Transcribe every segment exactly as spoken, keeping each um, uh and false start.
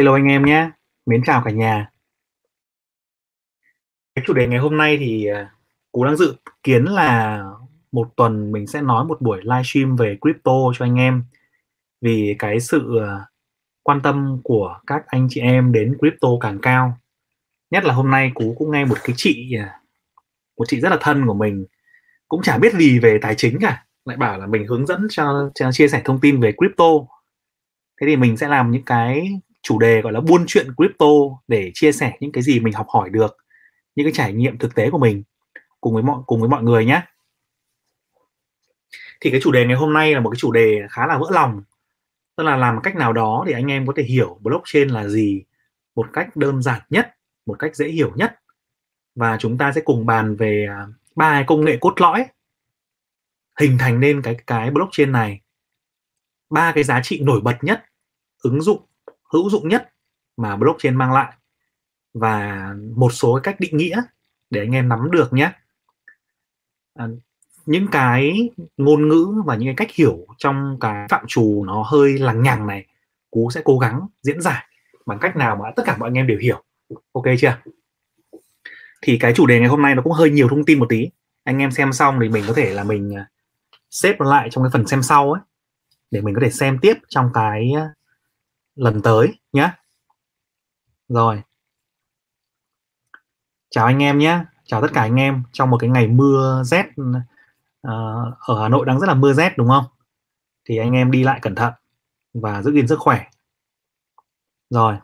Hello anh em nhé, mến chào cả nhà. Cái chủ đề ngày hôm nay thì Cú đang dự kiến là một tuần mình sẽ nói một buổi livestream về crypto cho anh em. Vì cái sự quan tâm của các anh chị em đến crypto càng cao. Nhất là hôm nay Cú cũng nghe một cái chị, một chị rất là thân của mình, cũng chả biết gì về tài chính cả, lại bảo là mình hướng dẫn cho, cho chia sẻ thông tin về crypto. Thế thì mình sẽ làm những cái chủ đề gọi là buôn chuyện crypto để chia sẻ những cái gì mình học hỏi được, những cái trải nghiệm thực tế của mình cùng với mọi cùng với mọi người nhé. Thì cái chủ đề ngày hôm nay là một cái chủ đề khá là vỡ lòng, tức là làm cách nào đó để anh em có thể hiểu blockchain là gì một cách đơn giản nhất, một cách dễ hiểu nhất. Và chúng ta sẽ cùng bàn về ba công nghệ cốt lõi hình thành nên cái cái blockchain này, ba cái giá trị nổi bật nhất, ứng dụng hữu dụng nhất mà blockchain mang lại, và một số cách định nghĩa để anh em nắm được nhé. À, những cái ngôn ngữ và những cái cách hiểu trong cái phạm trù nó hơi lằng nhằng này, Cú sẽ cố gắng diễn giải bằng cách nào mà tất cả mọi anh em đều hiểu. Ok chưa? Thì cái chủ đề ngày hôm nay nó cũng hơi nhiều thông tin một tí. Anh em xem xong thì mình có thể là mình xếp lại trong cái phần xem sau ấy, để mình có thể xem tiếp trong cái lần tới nhé. Rồi, chào anh em nhé, chào tất cả anh em trong một cái ngày mưa rét. uh, Ở Hà Nội đang rất là mưa rét đúng không? Thì anh em đi lại cẩn thận và giữ gìn sức khỏe. Rồi,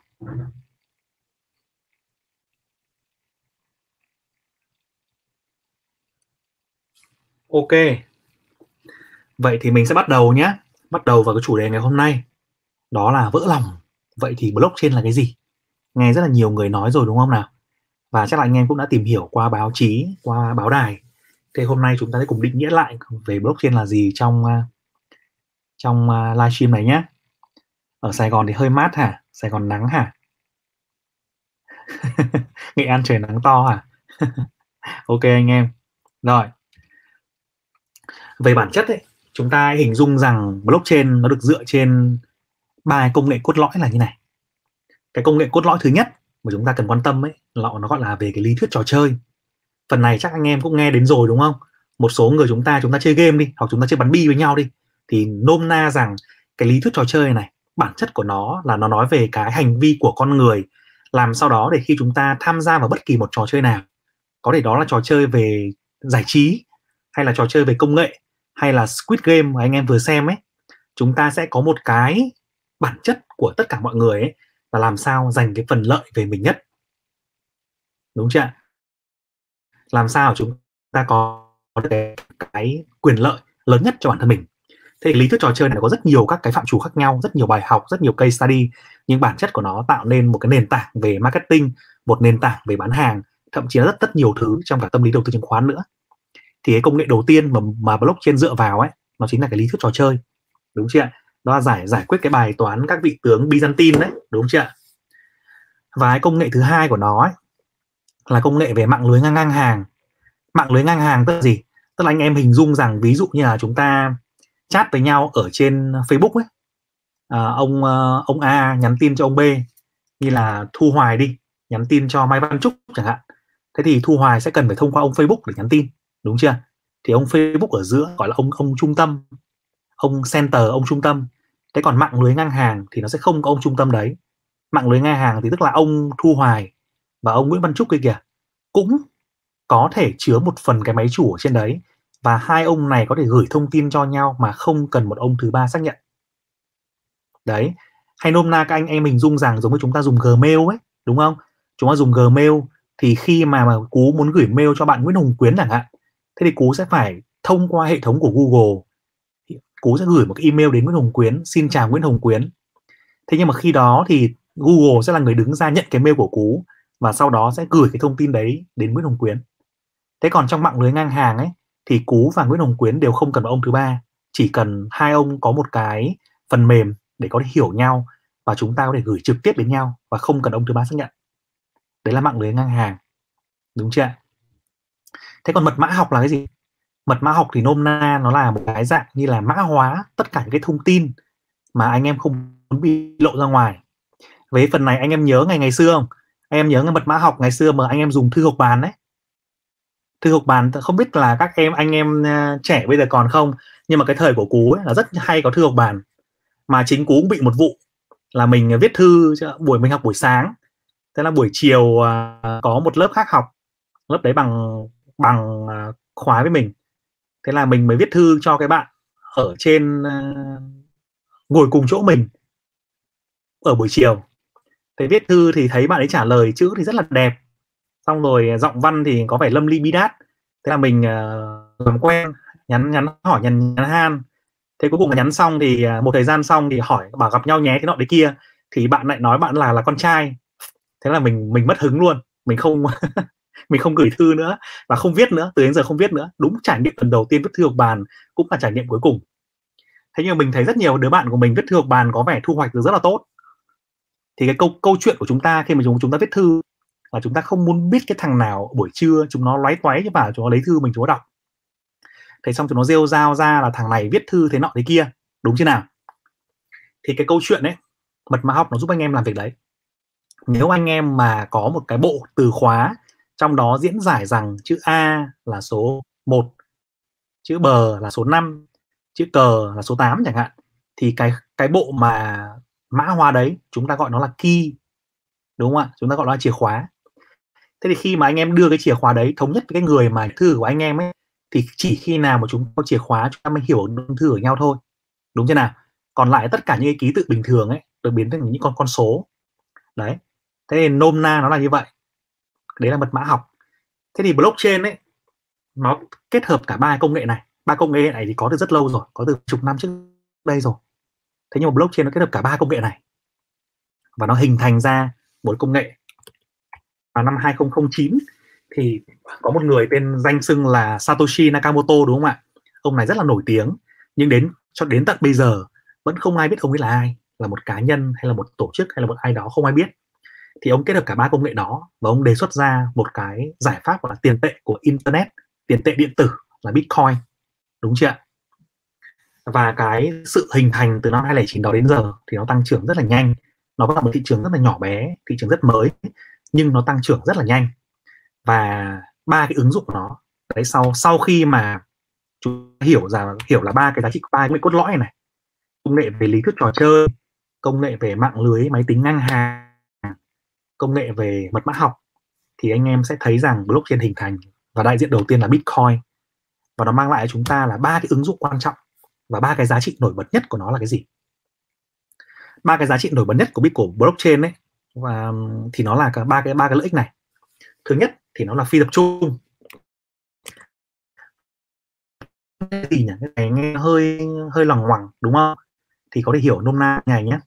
ok, vậy thì mình sẽ bắt đầu nhé. Bắt đầu vào cái chủ đề ngày hôm nay, đó là vỡ lòng. Vậy thì blockchain là cái gì? Nghe rất là nhiều người nói rồi đúng không nào? Và chắc là anh em cũng đã tìm hiểu qua báo chí, qua báo đài. Thế hôm nay chúng ta sẽ cùng định nghĩa lại về blockchain là gì trong trong livestream này nhé. Ở Sài Gòn thì hơi mát hả? Sài Gòn nắng hả? Nghệ An trời nắng to hả? Ok anh em. Rồi, về bản chất ấy, chúng ta hình dung rằng blockchain nó được dựa trên ba công nghệ cốt lõi là như này. Cái công nghệ cốt lõi thứ nhất mà chúng ta cần quan tâm ấy, là nó gọi là về cái lý thuyết trò chơi. Phần này chắc anh em cũng nghe đến rồi đúng không? Một số người chúng ta chúng ta chơi game đi, hoặc chúng ta chơi bắn bi với nhau đi, thì nôm na rằng cái lý thuyết trò chơi này, bản chất của nó là nó nói về cái hành vi của con người, làm sao đó để khi chúng ta tham gia vào bất kỳ một trò chơi nào, có thể đó là trò chơi về giải trí, hay là trò chơi về công nghệ, hay là Squid Game mà anh em vừa xem ấy, chúng ta sẽ có một cái bản chất của tất cả mọi người ấy, là làm sao dành cái phần lợi về mình nhất, đúng chưa? Làm sao chúng ta có cái quyền lợi lớn nhất cho bản thân mình. Thế lý thuyết trò chơi này có rất nhiều các cái phạm trù khác nhau, rất nhiều bài học, rất nhiều case study, nhưng bản chất của nó tạo nên một cái nền tảng về marketing, một nền tảng về bán hàng, thậm chí là rất rất nhiều thứ trong cả tâm lý đầu tư chứng khoán nữa. Thì cái công nghệ đầu tiên mà, mà blockchain dựa vào ấy, nó chính là cái lý thuyết trò chơi, đúng chưa? Đó là giải giải quyết cái bài toán các vị tướng Byzantine đấy, đúng chưa? Và cái công nghệ thứ hai của nó ấy, là công nghệ về mạng lưới ngang ngang hàng. Mạng lưới ngang hàng tức là gì? Tức là anh em hình dung rằng ví dụ như là chúng ta chat với nhau ở trên Facebook ấy, à, ông ông A nhắn tin cho ông B, như là Thu Hoài đi, nhắn tin cho Mai Văn Trúc chẳng hạn. Thế thì Thu Hoài sẽ cần phải thông qua ông Facebook để nhắn tin, đúng chưa? Thì ông Facebook ở giữa gọi là ông ông trung tâm, ông center, ông trung tâm. Thế còn mạng lưới ngang hàng thì nó sẽ không có ông trung tâm đấy. Mạng lưới ngang hàng thì tức là ông Thu Hoài và ông Nguyễn Văn Trúc kia kìa cũng có thể chứa một phần cái máy chủ ở trên đấy, và hai ông này có thể gửi thông tin cho nhau mà không cần một ông thứ ba xác nhận. Đấy, hay nôm na các anh em hình dung rằng giống như chúng ta dùng Gmail ấy, đúng không? Chúng ta dùng Gmail thì khi mà, mà Cú muốn gửi mail cho bạn Nguyễn Hùng Quyến chẳng hạn, thế thì Cú sẽ phải thông qua hệ thống của Google, Cú sẽ gửi một cái email đến Nguyễn Hồng Quyến: xin chào Nguyễn Hồng Quyến. Thế nhưng mà khi đó thì Google sẽ là người đứng ra nhận cái mail của Cú, và sau đó sẽ gửi cái thông tin đấy đến Nguyễn Hồng Quyến. Thế còn trong mạng lưới ngang hàng ấy, thì Cú và Nguyễn Hồng Quyến đều không cần một ông thứ ba, chỉ cần hai ông có một cái phần mềm để có thể hiểu nhau, và chúng ta có thể gửi trực tiếp đến nhau và không cần ông thứ ba xác nhận. Đấy là mạng lưới ngang hàng, đúng chưa? Thế còn mật mã học là cái gì? Mật mã học thì nôm na nó là một cái dạng như là mã hóa tất cả những cái thông tin mà anh em không muốn bị lộ ra ngoài. Với phần này anh em nhớ ngày ngày xưa không? Anh em nhớ cái mật mã học ngày xưa mà anh em dùng thư học bàn đấy. Thư học bàn không biết là các em anh em trẻ bây giờ còn không, nhưng mà cái thời của cú ấy là rất hay có thư học bàn. Mà chính cú cũng bị một vụ là mình viết thư buổi mình học buổi sáng, thế là buổi chiều có một lớp khác học, lớp đấy bằng bằng khóa với mình, thế là mình mới viết thư cho cái bạn ở trên ngồi cùng chỗ mình ở buổi chiều. Thế viết thư thì thấy bạn ấy trả lời chữ thì rất là đẹp, xong rồi giọng văn thì có vẻ lâm ly bi đát, thế là mình làm quen, nhắn nhắn hỏi nhắn nhắn han. Thế cuối cùng là nhắn xong thì một thời gian xong thì hỏi bảo gặp nhau nhé, thế nọ đấy kia, thì bạn lại nói bạn là là con trai. Thế là mình mình mất hứng luôn, mình không mình không gửi thư nữa và không viết nữa, từ đến giờ không viết nữa. Đúng trải nghiệm lần đầu tiên viết thư học bàn cũng là trải nghiệm cuối cùng. Thế nhưng mình thấy rất nhiều đứa bạn của mình viết thư học bàn có vẻ thu hoạch được rất là tốt. Thì cái câu câu chuyện của chúng ta khi mà chúng chúng ta viết thư là chúng ta không muốn biết cái thằng nào buổi trưa chúng nó loáy toáy và chúng nó lấy thư mình chúng nó đọc. Thế xong chúng nó rêu rao ra là thằng này viết thư thế nọ thế kia, đúng chứ nào? Thì cái câu chuyện ấy, mật mã học nó giúp anh em làm việc đấy. Nếu anh em mà có một cái bộ từ khóa trong đó diễn giải rằng chữ A là số một, chữ B là số năm, chữ C là số tám chẳng hạn, thì cái cái bộ mà mã hóa đấy chúng ta gọi nó là key, đúng không ạ? Chúng ta gọi nó là chìa khóa. Thế thì khi mà anh em đưa cái chìa khóa đấy thống nhất với cái người mà thư của anh em ấy, thì chỉ khi nào mà chúng có chìa khóa chúng ta mới hiểu đơn thư của nhau thôi, đúng chưa nào? Còn lại tất cả những cái ký tự bình thường ấy được biến thành những con con số đấy. Thế nên nôm na nó là như vậy, đấy là mật mã học. Thế thì blockchain ấy nó kết hợp cả ba công nghệ này. Ba công nghệ này thì có từ rất lâu rồi, có từ chục năm trước đây rồi. Thế nhưng mà blockchain nó kết hợp cả ba công nghệ này và nó hình thành ra một công nghệ. Vào năm hai không không chín thì có một người tên danh xưng là Satoshi Nakamoto, đúng không ạ? Ông này rất là nổi tiếng, nhưng đến cho đến tận bây giờ vẫn không ai biết ông ấy là ai, là một cá nhân hay là một tổ chức hay là một ai đó, không ai biết. Thì ông kết hợp cả ba công nghệ đó và ông đề xuất ra một cái giải pháp gọi là tiền tệ của internet, tiền tệ điện tử là Bitcoin, đúng chưa ạ? Và cái sự hình thành từ năm hai không không chín đó đến giờ thì nó tăng trưởng rất là nhanh. Nó vẫn là một thị trường rất là nhỏ bé, thị trường rất mới, nhưng nó tăng trưởng rất là nhanh. Và ba cái ứng dụng của nó đấy, sau sau khi mà chúng ta hiểu rằng hiểu là ba cái giá trị, ba cái cốt lõi này: công nghệ về lý thuyết trò chơi, công nghệ về mạng lưới máy tính ngang hàng, công nghệ về mật mã học, thì anh em sẽ thấy rằng blockchain hình thành và đại diện đầu tiên là Bitcoin, và nó mang lại cho chúng ta là ba cái ứng dụng quan trọng. Và ba cái giá trị nổi bật nhất của nó là cái gì? Ba cái giá trị nổi bật nhất của Bitcoin blockchain ấy và thì nó là cả ba cái ba cái lợi ích này. Thứ nhất thì nó là phi tập trung. Cái gì nhỉ? Cái này nghe hơi hơi loằng ngoằng đúng không? Thì có thể hiểu nôm na ngày nhé.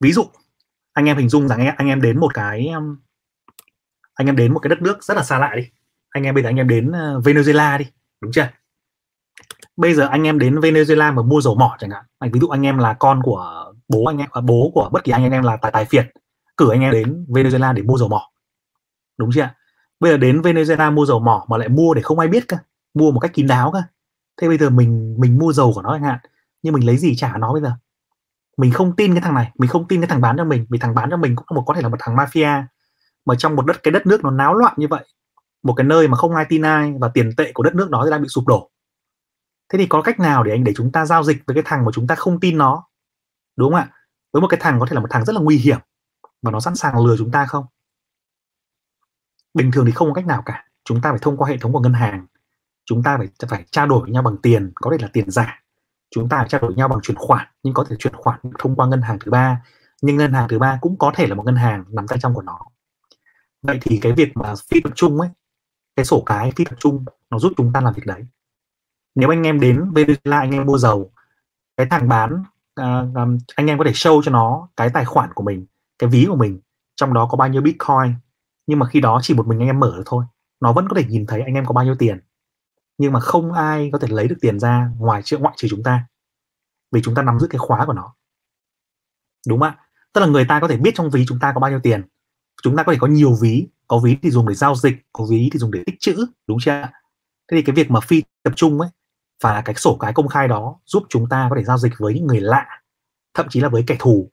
Ví dụ anh em hình dung rằng anh em đến một cái anh em đến một cái đất nước rất là xa lạ đi. Anh em bây giờ anh em đến Venezuela đi, đúng chưa? Bây giờ anh em đến Venezuela mà mua dầu mỏ chẳng hạn, anh ví dụ anh em là con của bố anh em, bố của bất kỳ anh em là tài tài phiệt, cử anh em đến Venezuela để mua dầu mỏ, đúng chưa? Bây giờ đến Venezuela mua dầu mỏ mà lại mua để không ai biết cả, mua một cách kín đáo cả. Thế bây giờ mình mình mua dầu của nó chẳng hạn, nhưng mình lấy gì trả nó bây giờ? Mình không tin cái thằng này, mình không tin cái thằng bán cho mình, vì thằng bán cho mình cũng một có thể là một thằng mafia. Mà trong một đất cái đất nước nó náo loạn như vậy, một cái nơi mà không ai tin ai và tiền tệ của đất nước đó thì đang bị sụp đổ. Thế thì có cách nào để anh để chúng ta giao dịch với cái thằng mà chúng ta không tin nó, đúng không ạ? Với một cái thằng có thể là một thằng rất là nguy hiểm và nó sẵn sàng lừa chúng ta không? Bình thường thì không có cách nào cả. Chúng ta phải thông qua hệ thống của ngân hàng, chúng ta phải phải trao đổi với nhau bằng tiền, có thể là tiền giả. Chúng ta phải trao đổi với nhau bằng chuyển khoản, nhưng có thể chuyển khoản thông qua ngân hàng thứ ba, nhưng ngân hàng thứ ba cũng có thể là một ngân hàng nằm tay trong của nó. Vậy thì cái việc mà phi tập trung ấy, cái sổ cái phi tập trung nó giúp chúng ta làm việc đấy. Nếu anh em đến Venezuela anh em mua dầu, cái thằng bán uh, anh em có thể show cho nó cái tài khoản của mình, cái ví của mình, trong đó có bao nhiêu Bitcoin. Nhưng mà khi đó chỉ một mình anh em mở thôi, nó vẫn có thể nhìn thấy anh em có bao nhiêu tiền, nhưng mà không ai có thể lấy được tiền ra ngoài trừ ngoại trừ chúng ta, vì chúng ta nắm giữ cái khóa của nó, đúng không ạ? Tức là người ta có thể biết trong ví chúng ta có bao nhiêu tiền. Chúng ta có thể có nhiều ví, có ví thì dùng để giao dịch, có ví thì dùng để tích trữ, đúng chưa ạ? Thế thì cái việc mà phi tập trung ấy và cái sổ cái công khai đó giúp chúng ta có thể giao dịch với những người lạ, thậm chí là với kẻ thù,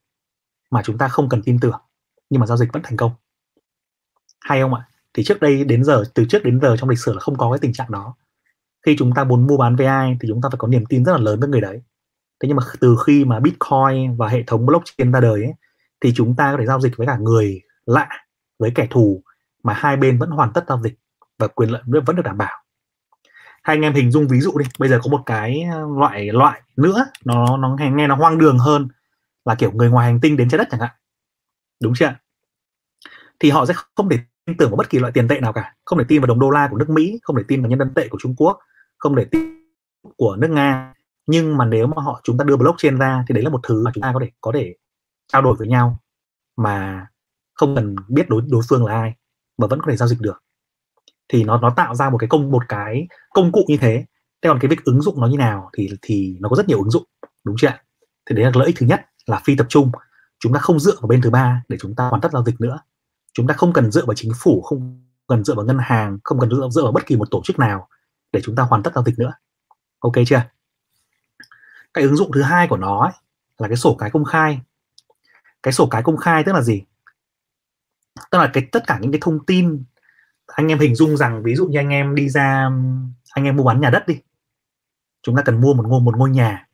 mà chúng ta không cần tin tưởng nhưng mà giao dịch vẫn thành công, hay không ạ? Thì trước đây đến giờ, từ trước đến giờ trong lịch sử là không có cái tình trạng đó. Khi chúng ta muốn mua bán với ai thì chúng ta phải có niềm tin rất là lớn với người đấy. Thế nhưng mà từ khi mà Bitcoin và hệ thống blockchain ra đời ấy, thì chúng ta có thể giao dịch với cả người lạ, với kẻ thù mà hai bên vẫn hoàn tất giao dịch và quyền lợi vẫn được đảm bảo. Hai anh em hình dung ví dụ đi, bây giờ có một cái loại loại nữa, nó nó nghe nó hoang đường hơn, là kiểu người ngoài hành tinh đến trái đất chẳng hạn, đúng chưa? Thì họ sẽ không để tin tưởng vào bất kỳ loại tiền tệ nào cả, không để tin vào đồng đô la của nước Mỹ, không để tin vào nhân dân tệ của Trung Quốc, không để tin của nước Nga. Nhưng mà nếu mà họ chúng ta đưa blockchain ra thì đấy là một thứ mà chúng ta có thể có thể trao đổi với nhau mà không cần biết đối đối phương là ai mà vẫn có thể giao dịch được. Thì nó nó tạo ra một cái công một cái công cụ như thế. Thế còn cái việc ứng dụng nó như nào thì thì nó có rất nhiều ứng dụng, đúng chưa? Thì đấy là lợi ích thứ nhất, là phi tập trung. Chúng ta không dựa vào bên thứ ba để chúng ta hoàn tất giao dịch nữa. Chúng ta không cần dựa vào chính phủ, không cần dựa vào ngân hàng, không cần dựa, dựa vào bất kỳ một tổ chức nào để chúng ta hoàn tất giao dịch nữa. Ok chưa? Cái ứng dụng thứ hai của nó ấy, là cái sổ cái công khai. Cái sổ cái công khai tức là gì? Tức là cái tất cả những cái thông tin, anh em hình dung rằng ví dụ như anh em đi ra, anh em mua bán nhà đất đi, chúng ta cần mua một ngôi một ngôi nhà.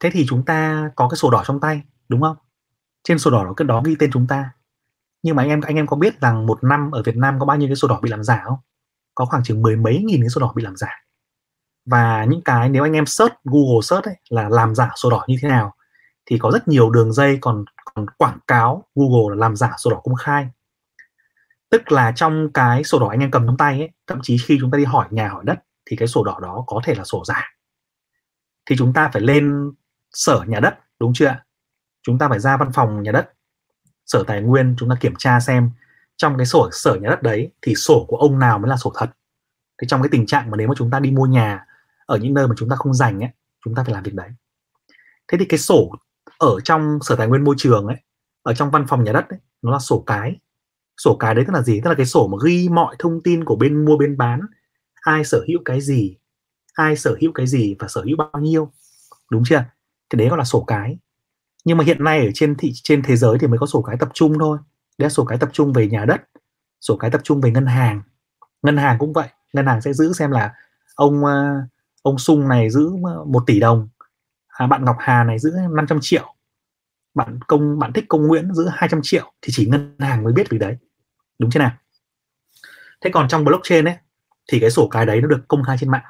Thế thì chúng ta có cái sổ đỏ trong tay, đúng không? Trên sổ đỏ đó, cái đó ghi tên chúng ta. Nhưng mà anh em anh em có biết rằng một năm ở Việt Nam có bao nhiêu cái sổ đỏ bị làm giả không? Có khoảng chừng mười mấy nghìn cái sổ đỏ bị làm giả. Và những cái nếu anh em search Google search ấy, là làm giả sổ đỏ như thế nào, thì có rất nhiều đường dây còn, còn quảng cáo Google là làm giả sổ đỏ công khai. Tức là trong cái sổ đỏ anh em cầm trong tay ấy, thậm chí khi chúng ta đi hỏi nhà hỏi đất thì cái sổ đỏ đó có thể là sổ giả. Thì chúng ta phải lên sở nhà đất, đúng chưa ạ? Chúng ta phải ra văn phòng nhà đất, sở tài nguyên, chúng ta kiểm tra xem trong cái sổ sở nhà đất đấy thì sổ của ông nào mới là sổ thật. Thì trong cái tình trạng mà nếu mà chúng ta đi mua nhà ở những nơi mà chúng ta không rành ấy, chúng ta phải làm việc đấy. Thế thì cái sổ ở trong sở tài nguyên môi trường ấy, ở trong văn phòng nhà đất ấy, nó là sổ cái. Sổ cái đấy tức là gì? Tức là cái sổ mà ghi mọi thông tin của bên mua bên bán, ai sở hữu cái gì, ai sở hữu cái gì và sở hữu bao nhiêu, đúng chưa? Thì đấy gọi là sổ cái. Nhưng mà hiện nay ở trên thị trên thế giới thì mới có sổ cái tập trung thôi. Đấy là sổ cái tập trung về nhà đất, sổ cái tập trung về ngân hàng. Ngân hàng cũng vậy, ngân hàng sẽ giữ xem là ông ông Sung này giữ một tỷ đồng, bạn Ngọc Hà này giữ năm trăm triệu, bạn công bạn thích Công Nguyễn giữ hai trăm triệu, thì chỉ ngân hàng mới biết việc đấy, đúng chưa nào? Thế còn trong blockchain ấy thì cái sổ cái đấy nó được công khai trên mạng.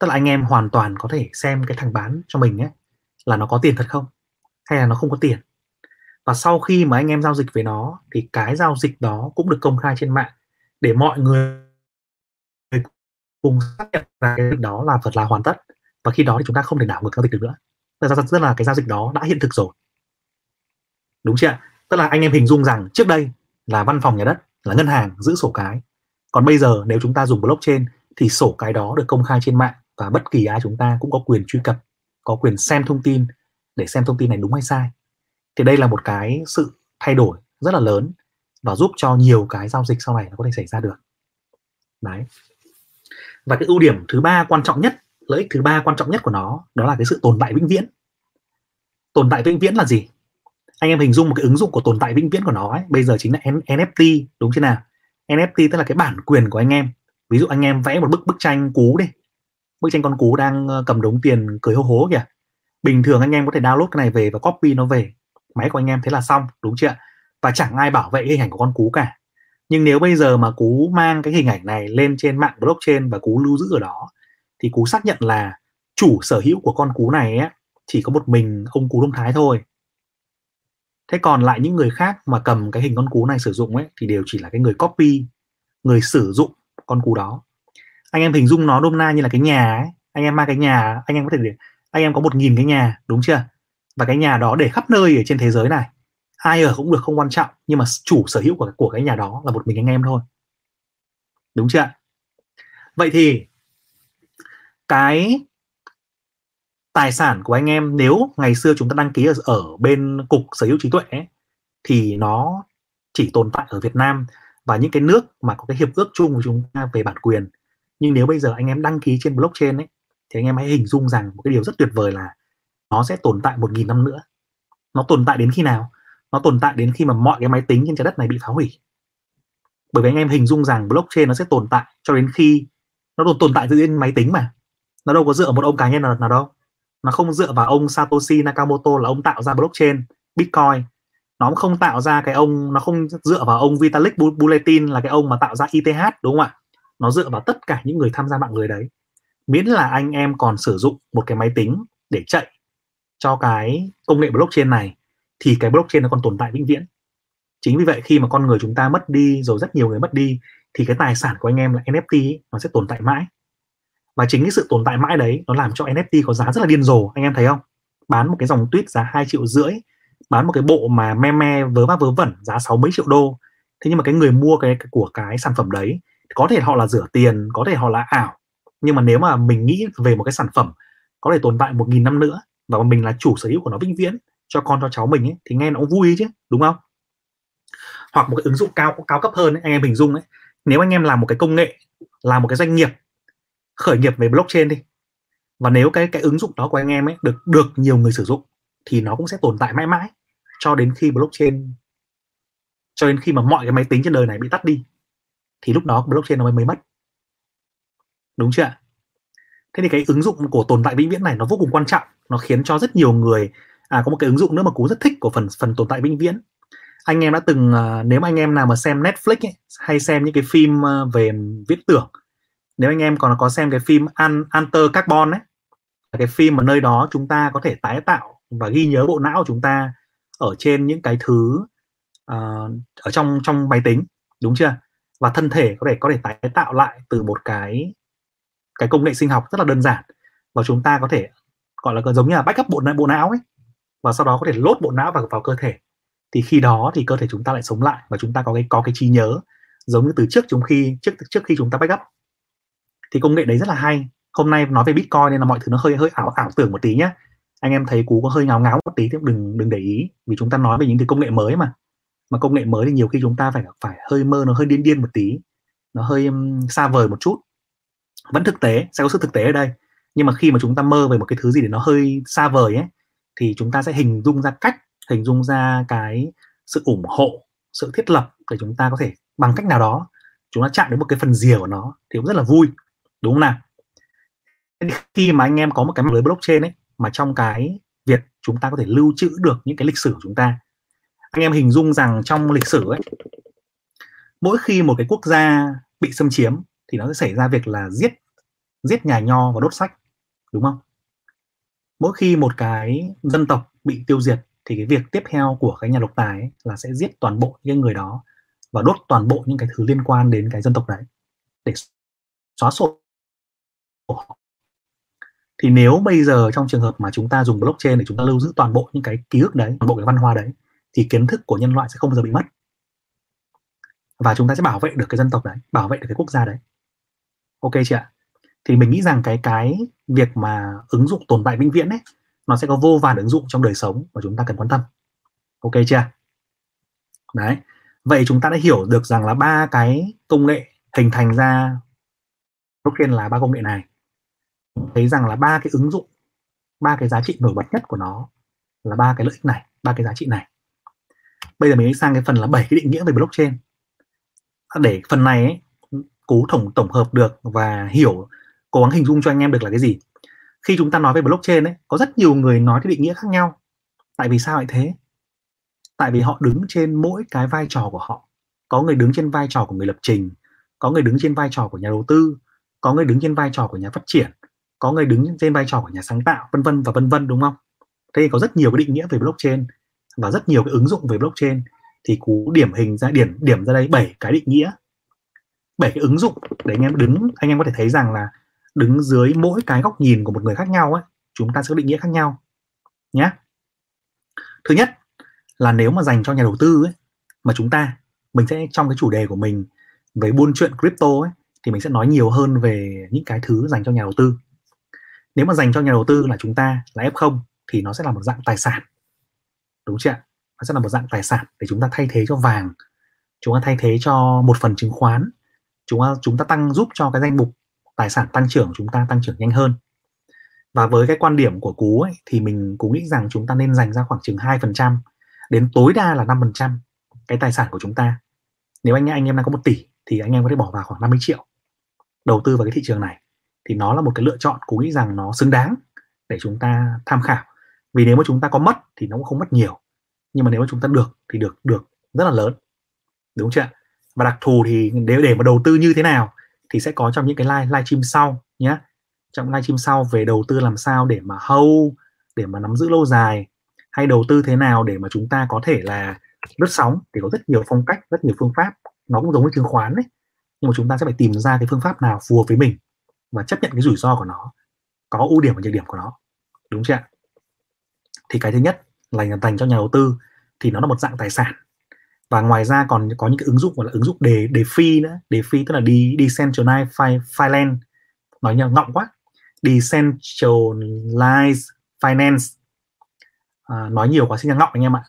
Tức là anh em hoàn toàn có thể xem cái thằng bán cho mình ấy là nó có tiền thật không hay là nó không có tiền. Và sau khi mà anh em giao dịch với nó thì cái giao dịch đó cũng được công khai trên mạng để mọi người cùng xác nhận là cái đó là thật là hoàn tất. Và khi đó thì chúng ta không thể đảo ngược giao dịch được nữa. Tức là, tức là cái giao dịch đó đã hiện thực rồi, đúng chưa? Tức là anh em hình dung rằng trước đây là văn phòng nhà đất, là ngân hàng giữ sổ cái. Còn bây giờ nếu chúng ta dùng blockchain thì sổ cái đó được công khai trên mạng và bất kỳ ai chúng ta cũng có quyền truy cập, có quyền xem thông tin để xem thông tin này đúng hay sai. Thì đây là một cái sự thay đổi rất là lớn và giúp cho nhiều cái giao dịch sau này nó có thể xảy ra được. Đấy. Và cái ưu điểm thứ ba quan trọng nhất, lợi ích thứ ba quan trọng nhất của nó, đó là cái sự tồn tại vĩnh viễn. Tồn tại vĩnh viễn là gì? Anh em hình dung một cái ứng dụng của tồn tại vĩnh viễn của nó ấy, bây giờ chính là en ép tê, đúng chưa nào? en ép tê tức là cái bản quyền của anh em. Ví dụ anh em vẽ một bức bức tranh cú đi, bức tranh con cú đang cầm đống tiền cười hô hố kìa. Bình thường anh em có thể download cái này về và copy nó về máy của anh em, thế là xong, đúng chưa? Và chẳng ai bảo vệ hình ảnh của con cú cả. Nhưng nếu bây giờ mà cú mang cái hình ảnh này lên trên mạng blockchain và cú lưu giữ ở đó, thì cú xác nhận là chủ sở hữu của con cú này ấy, chỉ có một mình ông Cú Đông Thái thôi. Thế còn lại những người khác mà cầm cái hình con cú này sử dụng ấy, thì đều chỉ là cái người copy, người sử dụng con cú đó. Anh em hình dung nó nôm na như là cái nhà ấy. Anh em mang cái nhà, anh em có thể để, anh em có một nghìn cái nhà, đúng chưa? Và cái nhà đó để khắp nơi ở trên thế giới này, ai ở cũng được không quan trọng, nhưng mà chủ sở hữu của, của cái nhà đó là một mình anh em thôi, đúng chưa? Vậy thì cái tài sản của anh em nếu ngày xưa chúng ta đăng ký ở, ở bên Cục Sở hữu trí tuệ ấy, thì nó chỉ tồn tại ở Việt Nam và những cái nước mà có cái hiệp ước chung của chúng ta về bản quyền. Nhưng nếu bây giờ anh em đăng ký trên blockchain ấy, thì anh em hãy hình dung rằng một cái điều rất tuyệt vời là nó sẽ tồn tại một nghìn năm nữa. Nó tồn tại đến khi nào? Nó tồn tại đến khi mà mọi cái máy tính trên trái đất này bị phá hủy. Bởi vì anh em hình dung rằng blockchain nó sẽ tồn tại cho đến khi nó tồn tại dưới máy tính mà. Nó đâu có dựa vào một ông cá nhân nào, nào đâu. Nó không dựa vào ông Satoshi Nakamoto là ông tạo ra blockchain, Bitcoin. Nó không tạo ra cái ông, nó không dựa vào ông Vitalik Buterin là cái ông mà tạo ra E T H, đúng không ạ? Nó dựa vào tất cả những người tham gia mạng lưới đấy. Miễn là anh em còn sử dụng một cái máy tính để chạy cho cái công nghệ blockchain này thì cái blockchain nó còn tồn tại vĩnh viễn. Chính vì vậy khi mà con người chúng ta mất đi rồi, rất nhiều người mất đi, thì cái tài sản của anh em là en ép tê ấy, nó sẽ tồn tại mãi. Và chính cái sự tồn tại mãi đấy nó làm cho en ép tê có giá rất là điên rồ. Anh em thấy không? Bán một cái dòng tweet giá hai triệu rưỡi, bán một cái bộ mà me me vớ vá vớ vẩn giá sáu mấy triệu đô. Thế nhưng mà cái người mua cái, cái của cái sản phẩm đấy, có thể họ là rửa tiền, có thể họ là ảo. Nhưng mà nếu mà mình nghĩ về một cái sản phẩm có thể tồn tại một nghìn năm nữa và mình là chủ sở hữu của nó vĩnh viễn cho con cho cháu mình ấy, thì nghe nó cũng vui chứ, đúng không? Hoặc một cái ứng dụng cao cao cấp hơn ấy, anh em hình dung ấy, nếu anh em làm một cái công nghệ, làm một cái doanh nghiệp khởi nghiệp về blockchain đi, và nếu cái cái ứng dụng đó của anh em ấy được được nhiều người sử dụng thì nó cũng sẽ tồn tại mãi mãi cho đến khi blockchain, cho đến khi mà mọi cái máy tính trên đời này bị tắt đi thì lúc đó blockchain nó mới, mới mất, đúng chưa ạ? Thế thì cái ứng dụng của tồn tại vĩnh viễn này nó vô cùng quan trọng, nó khiến cho rất nhiều người à, có một cái ứng dụng nữa mà Cú rất thích của phần phần tồn tại vĩnh viễn. Anh em đã từng, nếu mà anh em nào mà xem Netflix ấy, hay xem những cái phim về viễn tưởng, nếu anh em còn có xem cái phim Altered Carbon ấy, cái phim mà nơi đó chúng ta có thể tái tạo và ghi nhớ bộ não của chúng ta ở trên những cái thứ uh, ở trong trong máy tính, đúng chưa? Và thân thể có thể có thể tái tạo lại từ một cái cái công nghệ sinh học rất là đơn giản, và chúng ta có thể gọi là giống như là backup bộ bộ não ấy, và sau đó có thể load bộ não vào vào cơ thể. Thì khi đó thì cơ thể chúng ta lại sống lại và chúng ta có cái có cái trí nhớ giống như từ trước chúng khi trước trước khi chúng ta backup. Thì công nghệ đấy rất là hay. Hôm nay nói về Bitcoin nên là mọi thứ nó hơi hơi ảo ảo tưởng một tí nhé. Anh em thấy Cú có hơi ngáo ngáo một tí thì đừng đừng để ý, vì chúng ta nói về những cái công nghệ mới mà. Mà công nghệ mới thì nhiều khi chúng ta phải phải hơi mơ, nó hơi điên điên một tí, nó hơi xa vời một chút. Vẫn thực tế, sẽ có sự thực tế ở đây. Nhưng mà khi mà chúng ta mơ về một cái thứ gì để nó hơi xa vời ấy, thì chúng ta sẽ hình dung ra cách, hình dung ra cái sự ủng hộ, sự thiết lập để chúng ta có thể bằng cách nào đó chúng ta chạm đến một cái phần rìa của nó thì cũng rất là vui, đúng không nào? Khi mà anh em có một cái mạng lưới blockchain ấy, mà trong cái việc chúng ta có thể lưu trữ được những cái lịch sử của chúng ta, anh em hình dung rằng trong lịch sử ấy, mỗi khi một cái quốc gia bị xâm chiếm thì nó sẽ xảy ra việc là giết giết nhà nho và đốt sách, đúng không? Mỗi khi một cái dân tộc bị tiêu diệt thì cái việc tiếp theo của cái nhà độc tài ấy là sẽ giết toàn bộ những người đó và đốt toàn bộ những cái thứ liên quan đến cái dân tộc đấy để xóa sổ. Thì nếu bây giờ trong trường hợp mà chúng ta dùng blockchain để chúng ta lưu giữ toàn bộ những cái ký ức đấy, toàn bộ cái văn hóa đấy, thì kiến thức của nhân loại sẽ không bao giờ bị mất. Và chúng ta sẽ bảo vệ được cái dân tộc đấy, bảo vệ được cái quốc gia đấy. Ok chị ạ? Thì mình nghĩ rằng cái cái việc mà ứng dụng tồn tại vĩnh viễn ấy, nó sẽ có vô vàn ứng dụng trong đời sống mà chúng ta cần quan tâm. Ok chưa? Đấy. Vậy chúng ta đã hiểu được rằng là ba cái công nghệ hình thành ra blockchain là ba công nghệ này. Thấy rằng là ba cái ứng dụng, ba cái giá trị nổi bật nhất của nó là ba cái lợi ích này, ba cái giá trị này. Bây giờ mình sang cái phần là bảy cái định nghĩa về blockchain. Để phần này ấy, Cú tổng tổng hợp được và hiểu, cố gắng hình dung cho anh em được là cái gì. Khi chúng ta nói về blockchain ấy, có rất nhiều người nói cái định nghĩa khác nhau. Tại vì sao lại thế? Tại vì họ đứng trên mỗi cái vai trò của họ. Có người đứng trên vai trò của người lập trình, có người đứng trên vai trò của nhà đầu tư, có người đứng trên vai trò của nhà phát triển, có người đứng trên vai trò của nhà sáng tạo, vân vân và vân vân, đúng không? Thế thì có rất nhiều cái định nghĩa về blockchain và rất nhiều cái ứng dụng về blockchain. Thì Cú điểm hình ra điểm điểm ra đây bảy cái định nghĩa, bảy cái ứng dụng để anh em đứng, anh em có thể thấy rằng là đứng dưới mỗi cái góc nhìn của một người khác nhau ấy, chúng ta sẽ có định nghĩa khác nhau nhé. Thứ nhất là nếu mà dành cho nhà đầu tư ấy, mà chúng ta, mình sẽ trong cái chủ đề của mình về buôn chuyện crypto ấy, thì mình sẽ nói nhiều hơn về những cái thứ dành cho nhà đầu tư. Nếu mà dành cho nhà đầu tư là chúng ta là ép không thì nó sẽ là một dạng tài sản, đúng chưa ạ? Nó sẽ là một dạng tài sản để chúng ta thay thế cho vàng, chúng ta thay thế cho một phần chứng khoán, chúng ta, chúng ta tăng giúp cho cái danh mục tài sản tăng trưởng của chúng ta tăng trưởng nhanh hơn. Và với cái quan điểm của Cú ấy, thì mình cũng nghĩ rằng chúng ta nên dành ra khoảng chừng hai phần trăm đến tối đa là năm phần trăm cái tài sản của chúng ta. Nếu anh, anh em đang có một tỷ thì anh em có thể bỏ vào khoảng năm mươi triệu đầu tư vào cái thị trường này. Thì nó là một cái lựa chọn Cú nghĩ rằng nó xứng đáng để chúng ta tham khảo. Vì nếu mà chúng ta có mất thì nó cũng không mất nhiều, nhưng mà nếu mà chúng ta được thì được được rất là lớn, đúng chưa? Và đặc thù thì để, để mà đầu tư như thế nào thì sẽ có trong những cái live, live stream sau nhé. Trong live stream sau về đầu tư làm sao để mà hold, để mà nắm giữ lâu dài, hay đầu tư thế nào để mà chúng ta có thể là lướt sóng, thì có rất nhiều phong cách, rất nhiều phương pháp. Nó cũng giống với chứng khoán đấy, nhưng mà chúng ta sẽ phải tìm ra cái phương pháp nào phù hợp với mình và chấp nhận cái rủi ro của nó, có ưu điểm và nhược điểm của nó, đúng chưa? Thì cái thứ nhất là dành cho nhà đầu tư thì nó là một dạng tài sản. Và ngoài ra còn có những cái ứng dụng gọi là ứng dụng đề DeFi nữa. DeFi tức là Decentralized Finance, nói nhau ngọng quá, Decentralized Finance, à, nói nhiều quá sinh ngọng anh em ạ,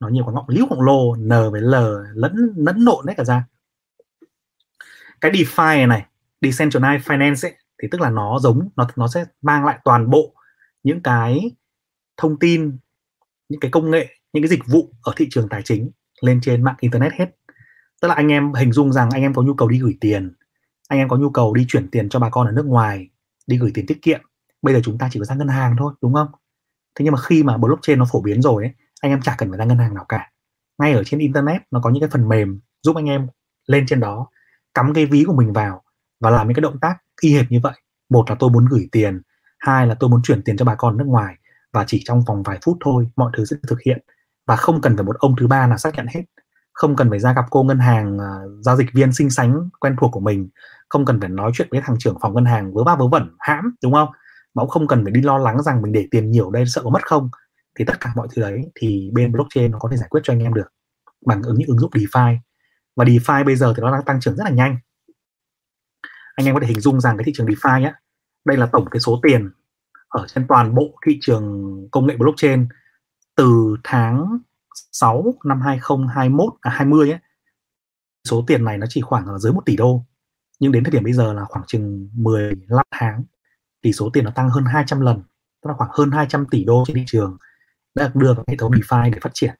nói nhiều quá ngọng liễu ngọng lô, n với l lẫn lẫn lộn hết cả ra. Cái DeFi này, này Decentralized Finance ấy, thì tức là nó giống nó nó sẽ mang lại toàn bộ những cái thông tin, những cái công nghệ, những cái dịch vụ ở thị trường tài chính lên trên mạng internet hết. Tức là anh em hình dung rằng anh em có nhu cầu đi gửi tiền, anh em có nhu cầu đi chuyển tiền cho bà con ở nước ngoài, đi gửi tiền tiết kiệm. Bây giờ chúng ta chỉ có ra ngân hàng thôi, đúng không? Thế nhưng mà khi mà blockchain nó phổ biến rồi ấy, anh em chả cần phải ra ngân hàng nào cả. Ngay ở trên internet nó có những cái phần mềm giúp anh em lên trên đó, cắm cái ví của mình vào và làm những cái động tác y hệt như vậy. Một là tôi muốn gửi tiền, hai là tôi muốn chuyển tiền cho bà con ở nước ngoài, và chỉ trong vòng vài phút thôi mọi thứ sẽ thực hiện. Và không cần phải một ông thứ ba nào xác nhận hết, không cần phải ra gặp cô ngân hàng uh, giao dịch viên xinh xắn quen thuộc của mình, không cần phải nói chuyện với thằng trưởng phòng ngân hàng vớ va vớ vẩn hãm, đúng không? Mà cũng không cần phải đi lo lắng rằng mình để tiền nhiều đây sợ có mất không. Thì tất cả mọi thứ đấy thì bên blockchain nó có thể giải quyết cho anh em được bằng ứng những ứng dụng DeFi. Và DeFi bây giờ thì nó đang tăng trưởng rất là nhanh. Anh em có thể hình dung rằng cái thị trường DeFi á, đây là tổng cái số tiền ở trên toàn bộ thị trường công nghệ blockchain từ tháng sáu năm hai không hai mốt, à hai mươi ấy, số tiền này nó chỉ khoảng dưới một tỷ đô. Nhưng đến thời điểm bây giờ là khoảng chừng mười lăm tháng thì số tiền nó tăng hơn hai trăm lần, tức là khoảng hơn hai trăm tỷ đô trên thị trường đã được đưa vào hệ thống DeFi để phát triển.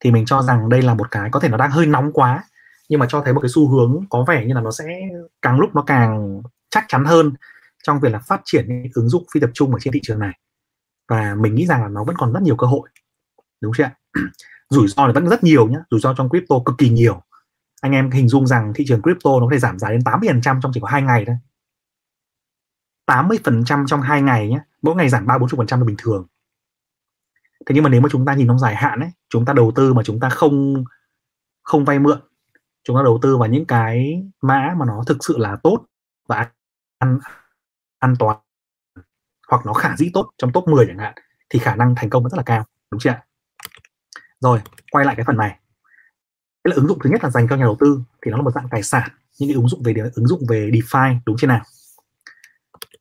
Thì mình cho rằng đây là một cái có thể nó đang hơi nóng quá, nhưng mà cho thấy một cái xu hướng có vẻ như là nó sẽ càng lúc nó càng chắc chắn hơn trong việc là phát triển những ứng dụng phi tập trung ở trên thị trường này. Và mình nghĩ rằng là nó vẫn còn rất nhiều cơ hội, đúng chưa? Rủi ro thì vẫn rất nhiều nhé, rủi ro trong crypto cực kỳ nhiều. Anh em hình dung rằng thị trường crypto nó có thể giảm giá đến tám mươi phần trăm trong chỉ có hai ngày thôi, tám mươi phần trăm trong hai ngày nhé. Mỗi ngày giảm ba bốn mươi phần trăm là bình thường. Thế nhưng mà nếu mà chúng ta nhìn trong dài hạn ấy, chúng ta đầu tư mà chúng ta không không vay mượn, chúng ta đầu tư vào những cái mã mà nó thực sự là tốt và an, an toàn, hoặc nó khả dĩ tốt trong top mười chẳng hạn, thì khả năng thành công rất là cao, đúng chưa? Rồi, quay lại cái phần này. Cái là ứng dụng thứ nhất là dành cho nhà đầu tư thì nó là một dạng tài sản, những cái ứng dụng về ứng dụng về DeFi, đúng chưa nào?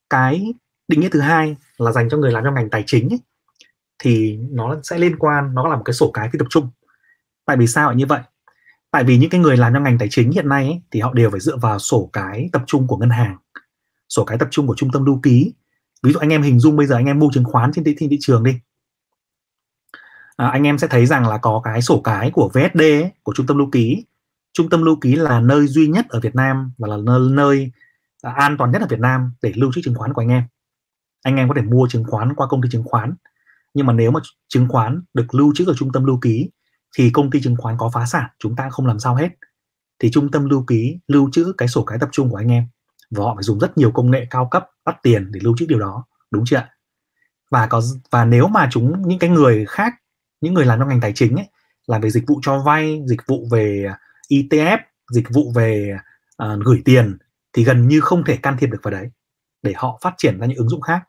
Cái định nghĩa thứ hai là dành cho người làm trong ngành tài chính ấy, thì nó sẽ liên quan, nó là một cái sổ cái phi tập trung. Tại vì sao lại như vậy? Tại vì những cái người làm trong ngành tài chính hiện nay ấy, thì họ đều phải dựa vào sổ cái tập trung của ngân hàng, sổ cái tập trung của trung tâm lưu ký. Ví dụ anh em hình dung bây giờ anh em mua chứng khoán trên thị, thị trường đi, à, anh em sẽ thấy rằng là có cái sổ cái của vê ét đê ấy, của trung tâm lưu ký. Trung tâm lưu ký là nơi duy nhất ở Việt Nam và là nơi, nơi an toàn nhất ở Việt Nam để lưu trữ chứng khoán của anh em. Anh em có thể mua chứng khoán qua công ty chứng khoán, nhưng mà nếu mà chứng khoán được lưu trữ ở trung tâm lưu ký thì công ty chứng khoán có phá sản chúng ta không làm sao hết. Thì trung tâm lưu ký lưu trữ cái sổ cái tập trung của anh em, và họ phải dùng rất nhiều công nghệ cao cấp bắt tiền để lưu trữ điều đó, đúng chưa ạ? Và có và nếu mà chúng những cái người khác, những người làm trong ngành tài chính ấy, làm về dịch vụ cho vay, dịch vụ về e tê ép, dịch vụ về uh, gửi tiền thì gần như không thể can thiệp được vào đấy để họ phát triển ra những ứng dụng khác.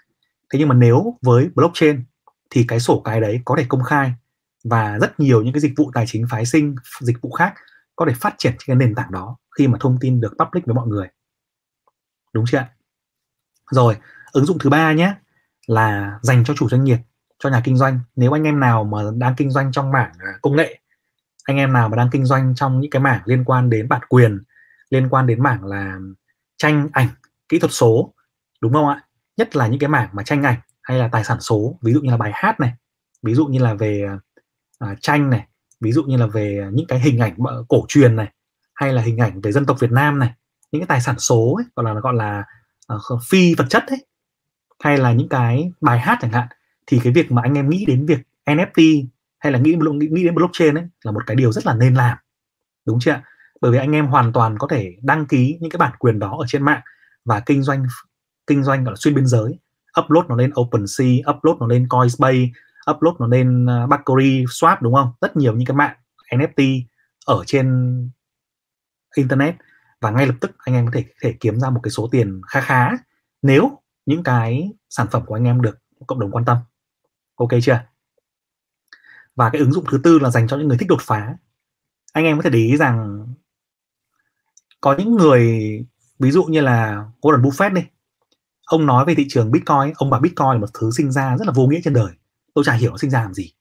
Thế nhưng mà nếu với blockchain thì cái sổ cái đấy có thể công khai và rất nhiều những cái dịch vụ tài chính phái sinh, dịch vụ khác có thể phát triển trên cái nền tảng đó khi mà thông tin được public với mọi người, đúng chưa? Rồi, ứng dụng thứ ba nhé, là dành cho chủ doanh nghiệp, cho nhà kinh doanh. Nếu anh em nào mà đang kinh doanh trong mảng công nghệ, anh em nào mà đang kinh doanh trong những cái mảng liên quan đến bản quyền, liên quan đến mảng là tranh ảnh, kỹ thuật số, đúng không ạ? nhất là những cái mảng mà tranh ảnh hay là tài sản số, ví dụ như là bài hát này, ví dụ như là về uh, tranh này, ví dụ như là về những cái hình ảnh cổ truyền này, hay là hình ảnh về dân tộc Việt Nam này, những cái tài sản số ấy, gọi là gọi là uh, phi vật chất ấy, hay là những cái bài hát chẳng hạn, thì cái việc mà anh em nghĩ đến việc en ép tê hay là nghĩ nghĩ đến blockchain ấy là một cái điều rất là nên làm, đúng chưa? Bởi vì anh em hoàn toàn có thể đăng ký những cái bản quyền đó ở trên mạng và kinh doanh kinh doanh gọi là xuyên biên giới, upload nó lên OpenSea, upload nó lên Coinsbay, upload nó lên Bakery Swap, đúng không? Rất nhiều những cái mạng en ép tê ở trên internet, và ngay lập tức anh em có thể thể kiếm ra một cái số tiền khá khá nếu những cái sản phẩm của anh em được cộng đồng quan tâm. Ok chưa? Và cái ứng dụng thứ tư là dành cho những người thích đột phá. Anh em có thể để ý rằng có những người, ví dụ như là Warren Buffett đi, ông nói về thị trường Bitcoin, ông bảo Bitcoin là một thứ sinh ra rất là vô nghĩa trên đời, tôi chả hiểu nó sinh ra làm gì.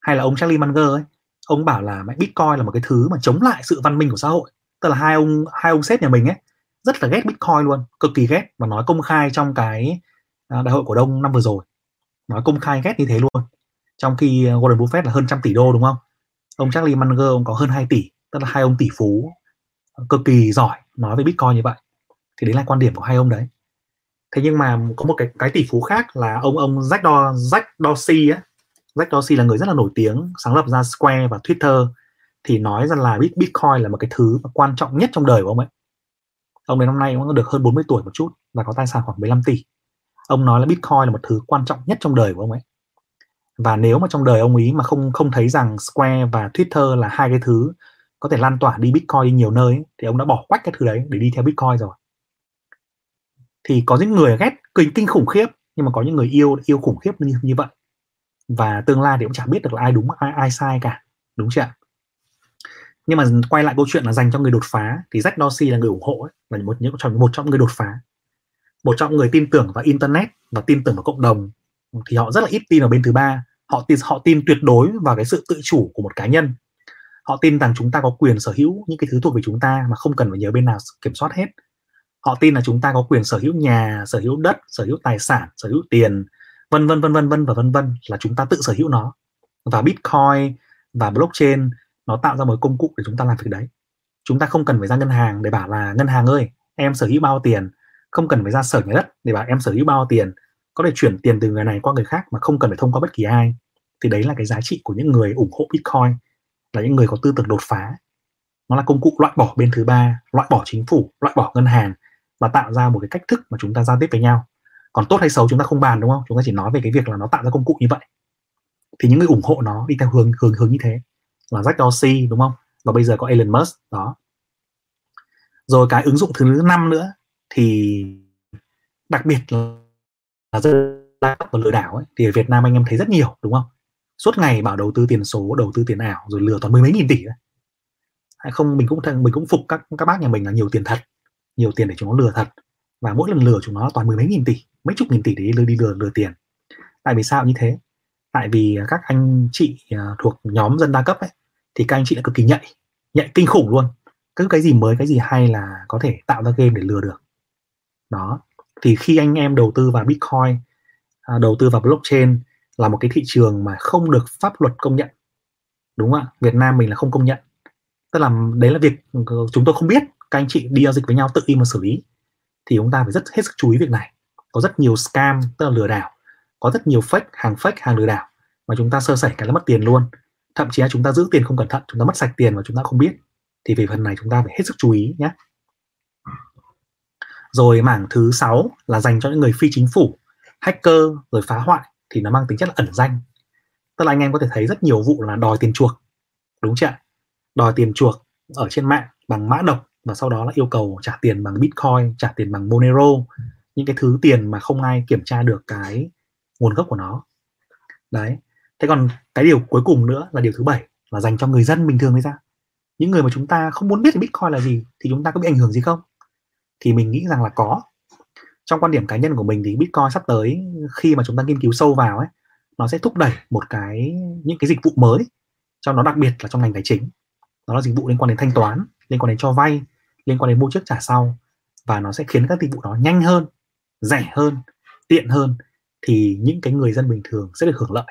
Hay là ông Charlie Munger ấy, ông bảo là Bitcoin là một cái thứ mà chống lại sự văn minh của xã hội. Tức là hai ông hai ông sếp nhà mình ấy rất là ghét Bitcoin luôn, cực kỳ ghét, và nói công khai trong cái đại hội cổ đông năm vừa rồi, nói công khai ghét như thế luôn. Trong khi Warren Buffett là hơn trăm tỷ đô, đúng không? Ông Charlie Munger ông có hơn hai tỷ, tức là hai ông tỷ phú cực kỳ giỏi nói về Bitcoin như vậy. Thì đấy là quan điểm của hai ông đấy. Thế nhưng mà có một cái cái tỷ phú khác là ông ông Jack Dorsey, Jack Dorsey á, Jack Dorsey là người rất là nổi tiếng, sáng lập ra Square và Twitter, thì nói rằng là Bitcoin là một cái thứ quan trọng nhất trong đời của ông ấy. Ông đến năm nay ông được hơn bốn mươi tuổi một chút và có tài sản khoảng mười lăm tỷ. Ông nói là Bitcoin là một thứ quan trọng nhất trong đời của ông ấy. Và nếu mà trong đời ông ấy mà không không thấy rằng Square và Twitter là hai cái thứ có thể lan tỏa đi Bitcoin đi nhiều nơi ấy, thì ông đã bỏ quách cái thứ đấy để đi theo Bitcoin rồi. Thì có những người ghét kinh kinh khủng khiếp, nhưng mà có những người yêu yêu khủng khiếp như, như vậy. Và tương lai thì cũng chả biết được là ai đúng ai, ai sai cả, đúng chưa ạ? Nhưng mà quay lại câu chuyện là dành cho người đột phá, thì Jack Dorsey là người ủng hộ ấy, là một, một, một trong những người đột phá, một trong những người tin tưởng vào internet và tin tưởng vào cộng đồng. Thì họ rất là ít tin vào bên thứ ba, họ tin họ tin tuyệt đối vào cái sự tự chủ của một cá nhân. Họ tin rằng chúng ta có quyền sở hữu những cái thứ thuộc về chúng ta mà không cần phải nhờ bên nào kiểm soát hết. Họ tin là chúng ta có quyền sở hữu nhà, sở hữu đất, sở hữu tài sản, sở hữu tiền, vân vân vân vân vân và vân vân, là chúng ta tự sở hữu nó. Và Bitcoin và blockchain nó tạo ra một công cụ để chúng ta làm việc đấy. Chúng ta không cần phải ra ngân hàng để bảo là ngân hàng ơi, em sở hữu bao tiền, không cần phải ra sở nhà đất để bảo em sở hữu bao tiền, có thể chuyển tiền từ người này qua người khác mà không cần phải thông qua bất kỳ ai. Thì đấy là cái giá trị của những người ủng hộ Bitcoin, là những người có tư tưởng đột phá. Nó là công cụ loại bỏ bên thứ ba, loại bỏ chính phủ, loại bỏ ngân hàng, và tạo ra một cái cách thức mà chúng ta giao tiếp với nhau. Còn tốt hay xấu chúng ta không bàn, đúng không? Chúng ta chỉ nói về cái việc là nó tạo ra công cụ như vậy. Thì những người ủng hộ nó đi theo hướng hướng hướng như thế là Jack Dorsey, đúng không? Và bây giờ có Elon Musk đó. Rồi cái ứng dụng thứ năm nữa thì đặc biệt là là dân đa cấp và lừa đảo ấy, thì ở Việt Nam anh em thấy rất nhiều, đúng không? Suốt ngày bảo đầu tư tiền số, đầu tư tiền ảo, rồi lừa toàn mười mấy nghìn tỷ đấy. Hay không, mình cũng mình cũng phục các các bác nhà mình là nhiều tiền thật, nhiều tiền để chúng nó lừa thật, và mỗi lần lừa chúng nó toàn mười mấy nghìn tỷ, mấy chục nghìn tỷ để đi lừa lừa tiền. Tại vì sao như thế? Tại vì các anh chị thuộc nhóm dân đa cấp ấy, thì các anh chị là cực kỳ nhạy, nhạy kinh khủng luôn. Cứ cái gì mới, cái gì hay là có thể tạo ra game để lừa được. Đó. Thì khi anh em đầu tư vào Bitcoin, đầu tư vào blockchain là một cái thị trường mà không được pháp luật công nhận, đúng không ạ? Việt Nam mình là không công nhận. Tức là đấy là việc chúng tôi không biết, các anh chị đi giao dịch với nhau tự đi mà xử lý. Thì chúng ta phải rất hết sức chú ý việc này. Có rất nhiều scam, tức là lừa đảo, có rất nhiều fake, hàng fake, hàng lừa đảo mà chúng ta sơ sẩy cái là mất tiền luôn. Thậm chí là chúng ta giữ tiền không cẩn thận, chúng ta mất sạch tiền mà chúng ta không biết. Thì về phần này chúng ta phải hết sức chú ý nhé. Rồi mảng thứ sáu là dành cho những người phi chính phủ, hacker rồi phá hoại, thì nó mang tính chất là ẩn danh. Tức là anh em có thể thấy rất nhiều vụ là đòi tiền chuộc, đúng chưa? Đòi tiền chuộc ở trên mạng bằng mã độc, và sau đó là yêu cầu trả tiền bằng Bitcoin, trả tiền bằng Monero, những cái thứ tiền mà không ai kiểm tra được cái nguồn gốc của nó. Đấy. Thế còn cái điều cuối cùng nữa là điều thứ bảy là dành cho người dân bình thường đấy ra. Những người mà chúng ta không muốn biết Bitcoin là gì thì chúng ta có bị ảnh hưởng gì không? Thì mình nghĩ rằng là có. Trong quan điểm cá nhân của mình thì Bitcoin sắp tới, khi mà chúng ta nghiên cứu sâu vào ấy, nó sẽ thúc đẩy một cái những cái dịch vụ mới, trong đó đặc biệt là trong ngành tài chính. Đó là dịch vụ liên quan đến thanh toán, liên quan đến cho vay, liên quan đến mua trước trả sau, và nó sẽ khiến các dịch vụ đó nhanh hơn, rẻ hơn, tiện hơn thì những cái người dân bình thường sẽ được hưởng lợi.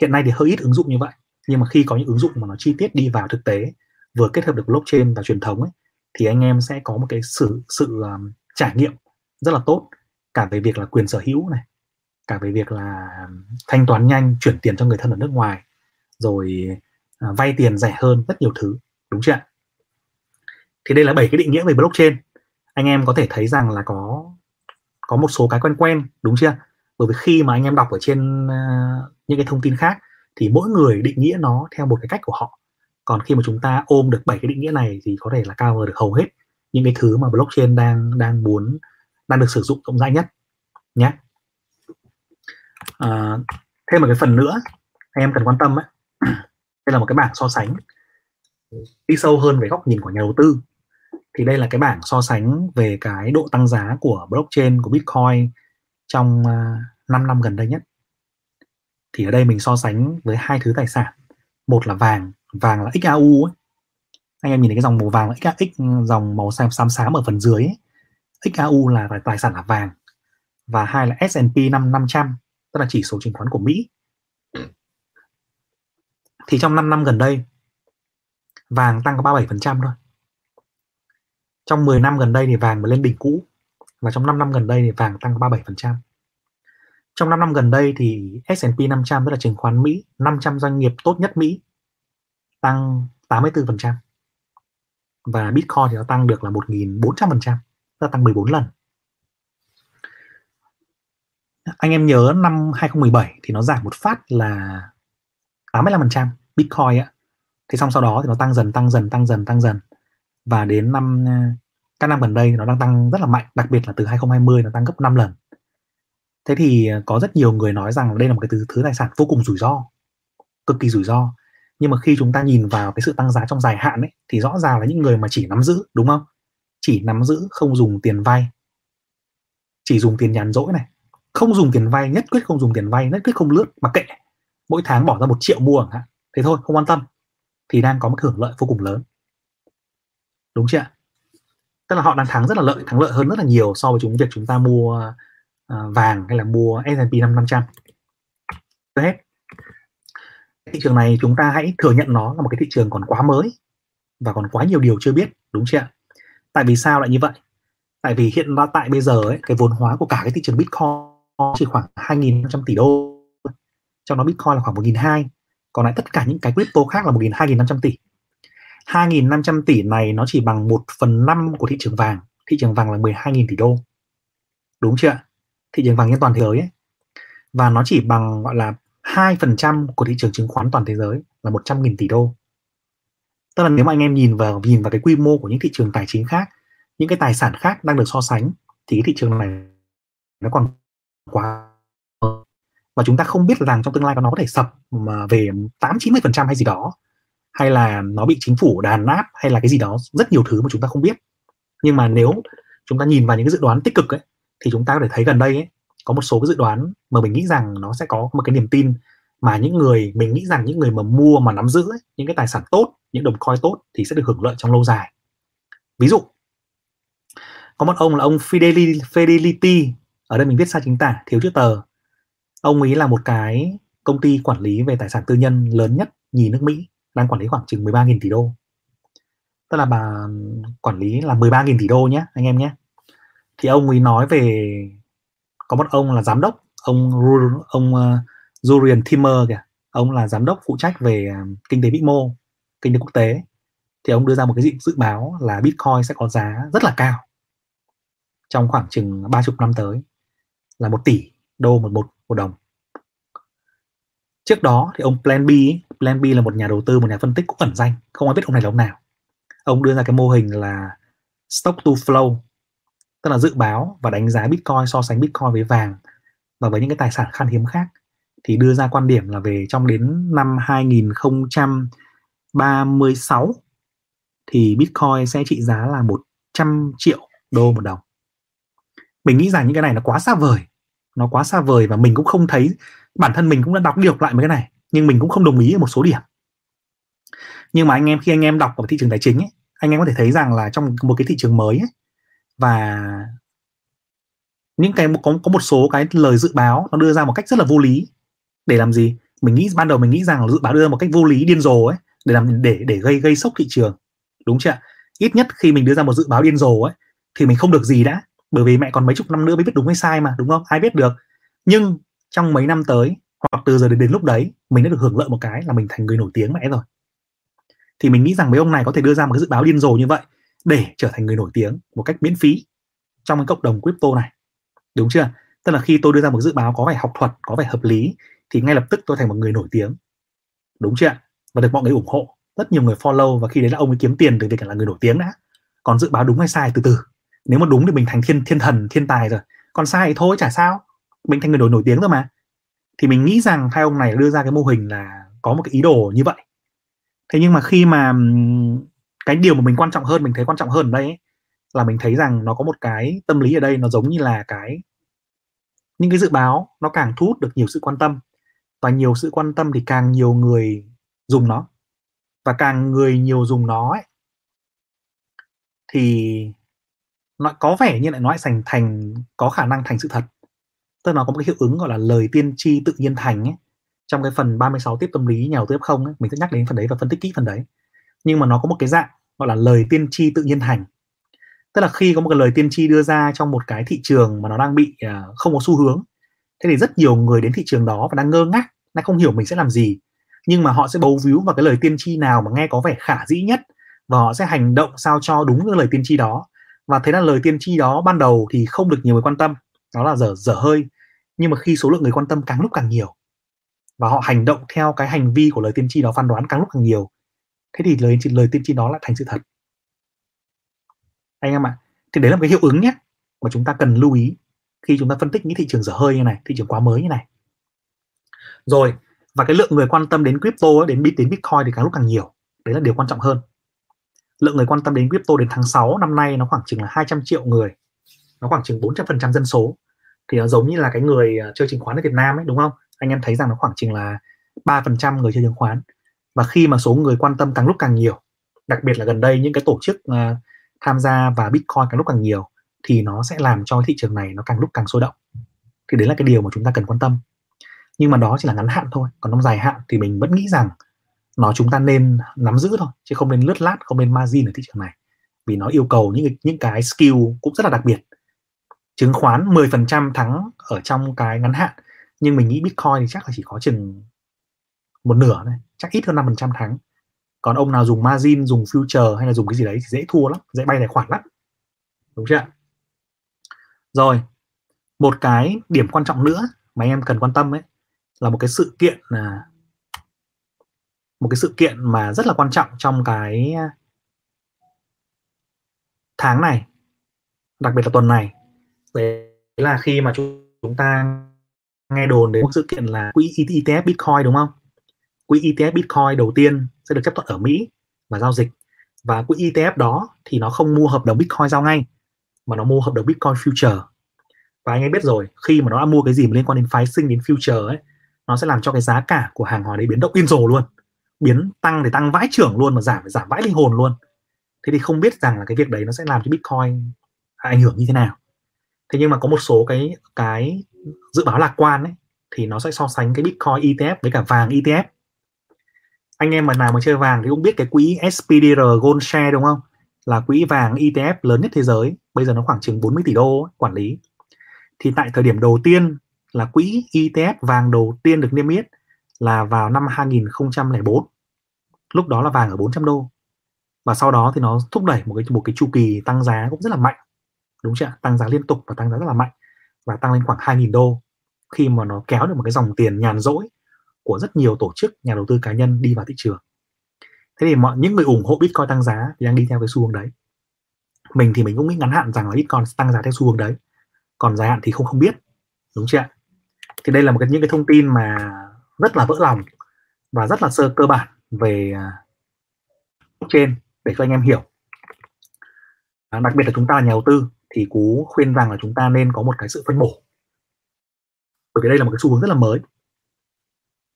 Hiện nay thì hơi ít ứng dụng như vậy, nhưng mà khi có những ứng dụng mà nó chi tiết đi vào thực tế, vừa kết hợp được blockchain và truyền thống ấy, thì anh em sẽ có một cái sự, sự um, trải nghiệm rất là tốt, cả về việc là quyền sở hữu này, cả về việc là thanh toán nhanh, chuyển tiền cho người thân ở nước ngoài, rồi uh, vay tiền rẻ hơn, rất nhiều thứ, đúng chưa ạ? Thì đây là bảy cái định nghĩa về blockchain. Anh em có thể thấy rằng là có có một số cái quen quen, đúng chưa? Bởi vì khi mà anh em đọc ở trên uh, những cái thông tin khác thì mỗi người định nghĩa nó theo một cái cách của họ. Còn khi mà chúng ta ôm được bảy cái định nghĩa này thì có thể là cover được hầu hết những cái thứ mà blockchain đang đang muốn đang được sử dụng rộng rãi nhất nhé. À, thêm một cái phần nữa anh em cần quan tâm ấy. Đây là một cái bảng so sánh đi sâu hơn về góc nhìn của nhà đầu tư. Thì đây là cái bảng so sánh về cái độ tăng giá của blockchain, của Bitcoin trong năm năm gần đây nhất. Thì ở đây mình so sánh với hai thứ tài sản. Một là vàng, vàng là ích a u ấy. Anh em nhìn thấy cái dòng màu vàng là X, dòng màu xám xám xám ở phần dưới ấy. ích a u là tài sản là vàng. Và hai là S and P năm trăm, tức là chỉ số chứng khoán của Mỹ. Thì trong năm năm gần đây, vàng tăng có ba mươi bảy phần trăm thôi. Trong mười năm gần đây thì vàng mới lên đỉnh cũ. Và trong năm năm gần đây thì vàng tăng có ba mươi bảy phần trăm. Trong năm năm gần đây thì S and P năm trăm, tức là chứng khoán Mỹ, năm trăm doanh nghiệp tốt nhất Mỹ tăng tám mươi tư phần trăm. Và Bitcoin thì nó tăng được là một nghìn bốn trăm phần trăm, tức là tăng mười bốn lần. Anh em nhớ năm hai không một bảy thì nó giảm một phát là tám mươi lăm phần trăm Bitcoin ạ. Thế xong sau đó thì nó tăng dần, tăng dần, tăng dần, tăng dần. Và đến năm các năm gần đây nó đang tăng rất là mạnh, đặc biệt là từ hai không hai không nó tăng gấp năm lần. Thế thì có rất nhiều người nói rằng đây là một cái thứ, thứ tài sản vô cùng rủi ro, cực kỳ rủi ro. Nhưng mà khi chúng ta nhìn vào cái sự tăng giá trong dài hạn ấy, thì rõ ràng là những người mà chỉ nắm giữ, đúng không? Chỉ nắm giữ, không dùng tiền vay, chỉ dùng tiền nhàn rỗi này, không dùng tiền vay, nhất quyết không dùng tiền vay, nhất quyết không lướt, mặc kệ, mỗi tháng bỏ ra một triệu mua hả? Thế thôi, không quan tâm, thì đang có một hưởng lợi vô cùng lớn, đúng chưa ạ? Tức là họ đang thắng rất là lợi, thắng lợi hơn rất là nhiều so với chúng việc chúng ta mua vàng hay là mua S and P năm trăm. Thế hết. Thị trường này chúng ta hãy thừa nhận nó là một cái thị trường còn quá mới và còn quá nhiều điều chưa biết, đúng chưa ạ? Tại vì sao lại như vậy? Tại vì hiện tại bây giờ ấy, cái vốn hóa của cả cái thị trường Bitcoin chỉ khoảng hai nghìn năm trăm tỷ đô, trong đó Bitcoin là khoảng một nghìn hai trăm, còn lại tất cả những cái crypto khác là một nghìn hai trăm năm trăm tỷ. hai nghìn năm trăm tỷ này nó chỉ bằng một phần năm của thị trường vàng. Thị trường vàng là mười hai nghìn tỷ đô, đúng chưa ạ? Thị trường vàng trên toàn thế giới ấy. Và nó chỉ bằng gọi là hai phần trăm của thị trường chứng khoán toàn thế giới là một trăm nghìn tỷ đô. Tức là nếu mà anh em nhìn vào nhìn vào cái quy mô của những thị trường tài chính khác, những cái tài sản khác đang được so sánh, thì cái thị trường này nó còn quá, và chúng ta không biết rằng trong tương lai nó có thể sập mà về tám chín mươi phần trăm hay gì đó, hay là nó bị chính phủ đàn áp, hay là cái gì đó, rất nhiều thứ mà chúng ta không biết. Nhưng mà nếu chúng ta nhìn vào những cái dự đoán tích cực ấy, thì chúng ta có thể thấy gần đây ấy, có một số cái dự đoán mà mình nghĩ rằng nó sẽ có một cái niềm tin, mà những người mình nghĩ rằng những người mà mua mà nắm giữ ấy, những cái tài sản tốt, những đồng coin tốt thì sẽ được hưởng lợi trong lâu dài. Ví dụ có một ông là ông Fidelity, Fidelity ở đây mình viết sai chính tả, thiếu chữ tờ. Ông ấy là một cái công ty quản lý về tài sản tư nhân lớn nhất nhì nước Mỹ, đang quản lý khoảng chừng mười ba nghìn tỷ đô. Tức là bà quản lý là mười ba nghìn tỷ đô nhé anh em nhé. Thì ông ấy nói về, có một ông là giám đốc, ông ông Julian uh, Timmer kìa, ông là giám đốc phụ trách về um, kinh tế vĩ mô, kinh tế quốc tế. Thì ông đưa ra một cái dự báo là Bitcoin sẽ có giá rất là cao trong khoảng chừng ba mươi năm tới, là một tỷ đô một một, một đồng. Trước đó thì ông Plan B, Plan B là một nhà đầu tư, một nhà phân tích cũng ẩn danh, không ai biết ông này là ông nào. Ông đưa ra cái mô hình là stock to flow, tức là dự báo và đánh giá Bitcoin, so sánh Bitcoin với vàng và với những cái tài sản khan hiếm khác. Thì đưa ra quan điểm là về trong đến năm hai nghìn không trăm ba mươi sáu thì Bitcoin sẽ trị giá là một trăm triệu đô một đồng. Mình nghĩ rằng những cái này nó quá xa vời, nó quá xa vời, và mình cũng không thấy, bản thân mình cũng đã đọc đi đọc lại mấy cái này, nhưng mình cũng không đồng ý ở một số điểm. Nhưng mà anh em, khi anh em đọc ở thị trường tài chính ấy, anh em có thể thấy rằng là trong một cái thị trường mới ấy, và những cái có, có một số cái lời dự báo nó đưa ra một cách rất là vô lý. Để làm gì? Mình nghĩ ban đầu mình nghĩ rằng dự báo đưa ra một cách vô lý điên rồ ấy để làm để để gây gây sốc thị trường, đúng chưa? Ít nhất khi mình đưa ra một dự báo điên rồ ấy thì mình không được gì đã, bởi vì mẹ còn mấy chục năm nữa mới biết đúng hay sai mà, đúng không? Ai biết được. Nhưng trong mấy năm tới hoặc từ giờ đến, đến lúc đấy mình đã được hưởng lợi một cái là mình thành người nổi tiếng mẹ rồi. Thì mình nghĩ rằng mấy ông này có thể đưa ra một cái dự báo điên rồ như vậy để trở thành người nổi tiếng một cách miễn phí trong cái cộng đồng crypto này, đúng chưa? Tức là khi tôi đưa ra một dự báo có vẻ học thuật, có vẻ hợp lý thì ngay lập tức tôi thành một người nổi tiếng, đúng chưa? Và được mọi người ủng hộ, rất nhiều người follow, và khi đấy là ông ấy kiếm tiền từ việc là người nổi tiếng đã. Còn dự báo đúng hay sai từ từ. Nếu mà đúng thì mình thành thiên thiên thần, thiên tài rồi. Còn sai thì thôi chả sao, mình thành người nổi nổi tiếng rồi mà. Thì mình nghĩ rằng hai ông này đưa ra cái mô hình là có một cái ý đồ như vậy. Thế nhưng mà khi mà cái điều mà mình quan trọng hơn, mình thấy quan trọng hơn ở đây ấy, là mình thấy rằng nó có một cái tâm lý ở đây, nó giống như là cái những cái dự báo nó càng thu hút được nhiều sự quan tâm, và nhiều sự quan tâm thì càng nhiều người dùng nó, và càng người nhiều dùng nó ấy, thì nó có vẻ như lại nó lại thành thành có khả năng thành sự thật. Tức là nó có một cái hiệu ứng gọi là lời tiên tri tự nhiên thành ấy. Trong cái phần ba mươi sáu tiếp tâm lý nhà đầu tư ép không ấy, mình sẽ nhắc đến phần đấy và phân tích kỹ phần đấy. Nhưng mà nó có một cái dạng gọi là lời tiên tri tự nhiên thành. Tức là khi có một cái lời tiên tri đưa ra trong một cái thị trường mà nó đang bị uh, không có xu hướng, thế thì rất nhiều người đến thị trường đó và đang ngơ ngác, đang không hiểu mình sẽ làm gì. Nhưng mà họ sẽ bấu víu vào cái lời tiên tri nào mà nghe có vẻ khả dĩ nhất, và họ sẽ hành động sao cho đúng cái lời tiên tri đó. Và thế là lời tiên tri đó ban đầu thì không được nhiều người quan tâm, đó là dở dở hơi. Nhưng mà khi số lượng người quan tâm càng lúc càng nhiều, và họ hành động theo cái hành vi của lời tiên tri đó phán đoán càng lúc càng nhiều, thế thì lời, lời tiên tri đó lại thành sự thật. Anh em ạ, à, thì đấy là một cái hiệu ứng nhé, mà chúng ta cần lưu ý khi chúng ta phân tích những thị trường dở hơi như này, thị trường quá mới như này. Rồi, và cái lượng người quan tâm đến crypto, đến đến Bitcoin thì càng lúc càng nhiều. Đấy là điều quan trọng hơn. Lượng người quan tâm đến crypto đến tháng sáu năm nay nó khoảng chừng là hai trăm triệu người. Nó khoảng chừng bốn trăm phần trăm dân số. Thì nó giống như là cái người chơi chứng khoán ở Việt Nam ấy, đúng không? Anh em thấy rằng nó khoảng chừng là ba phần trăm người chơi chứng khoán. Và khi mà số người quan tâm càng lúc càng nhiều, đặc biệt là gần đây những cái tổ chức uh, tham gia vào Bitcoin càng lúc càng nhiều, thì nó sẽ làm cho thị trường này nó càng lúc càng sôi động. Thì đấy là cái điều mà chúng ta cần quan tâm. Nhưng mà đó chỉ là ngắn hạn thôi. Còn trong dài hạn thì mình vẫn nghĩ rằng nó chúng ta nên nắm giữ thôi, chứ không nên lướt lát, không nên margin ở thị trường này. Vì nó yêu cầu những, những cái skill cũng rất là đặc biệt. Chứng khoán mười phần trăm thắng ở trong cái ngắn hạn, nhưng mình nghĩ Bitcoin thì chắc là chỉ có chừng một nửa này, chắc ít hơn năm phần trăm thắng. Còn ông nào dùng margin, dùng future hay là dùng cái gì đấy thì dễ thua lắm, dễ bay tài khoản lắm, đúng chưa? Rồi, một cái điểm quan trọng nữa mà anh em cần quan tâm ấy là một cái sự kiện là một cái sự kiện mà rất là quan trọng trong cái tháng này, đặc biệt là tuần này. Đấy là khi mà chúng ta nghe đồn đến một sự kiện là quỹ e tê ép Bitcoin, đúng không? Quỹ e tê ép Bitcoin đầu tiên sẽ được chấp thuận ở Mỹ và giao dịch. Và quỹ e tê ép đó thì nó không mua hợp đồng Bitcoin giao ngay, mà nó mua hợp đồng Bitcoin Future. Và anh em biết rồi, khi mà nó đã mua cái gì mà liên quan đến phái sinh, đến Future ấy, nó sẽ làm cho cái giá cả của hàng hóa đấy biến động điên rồ luôn. Biến tăng thì tăng vãi trưởng luôn, mà giảm thì giảm vãi linh hồn luôn. Thế thì không biết rằng là cái việc đấy nó sẽ làm cho Bitcoin ảnh hưởng như thế nào. Thế nhưng mà có một số cái cái dự báo lạc quan ấy, thì nó sẽ so sánh cái Bitcoin e tê ép với cả vàng e tê ép. Anh em mà nào mà chơi vàng thì cũng biết cái quỹ ét pê đê rờ Gold Share, đúng không? Là quỹ vàng e tê ép lớn nhất thế giới. Bây giờ nó khoảng chừng bốn mươi tỷ đô ấy, quản lý. Thì tại thời điểm đầu tiên là quỹ e tê ép vàng đầu tiên được niêm yết là vào năm hai nghìn không trăm lẻ bốn. Lúc đó là vàng ở bốn trăm đô. Và sau đó thì nó thúc đẩy một cái, một cái chu kỳ tăng giá cũng rất là mạnh. Đúng chưa? Tăng giá liên tục và tăng giá rất là mạnh. Và tăng lên khoảng hai nghìn đô. Khi mà nó kéo được một cái dòng tiền nhàn rỗi của rất nhiều tổ chức, nhà đầu tư cá nhân đi vào thị trường. Thế thì mọi những người ủng hộ Bitcoin tăng giá thì đang đi theo cái xu hướng đấy. Mình thì mình cũng nghĩ ngắn hạn rằng là Bitcoin tăng giá theo xu hướng đấy. Còn dài hạn thì không không biết. Đúng chưa? Thì đây là một cái, những cái thông tin mà rất là vỡ lòng và rất là sơ cơ bản về trên để cho anh em hiểu. À, đặc biệt là chúng ta là nhà đầu tư thì Cú khuyên rằng là chúng ta nên có một cái sự phân bổ, bởi vì đây là một cái xu hướng rất là mới,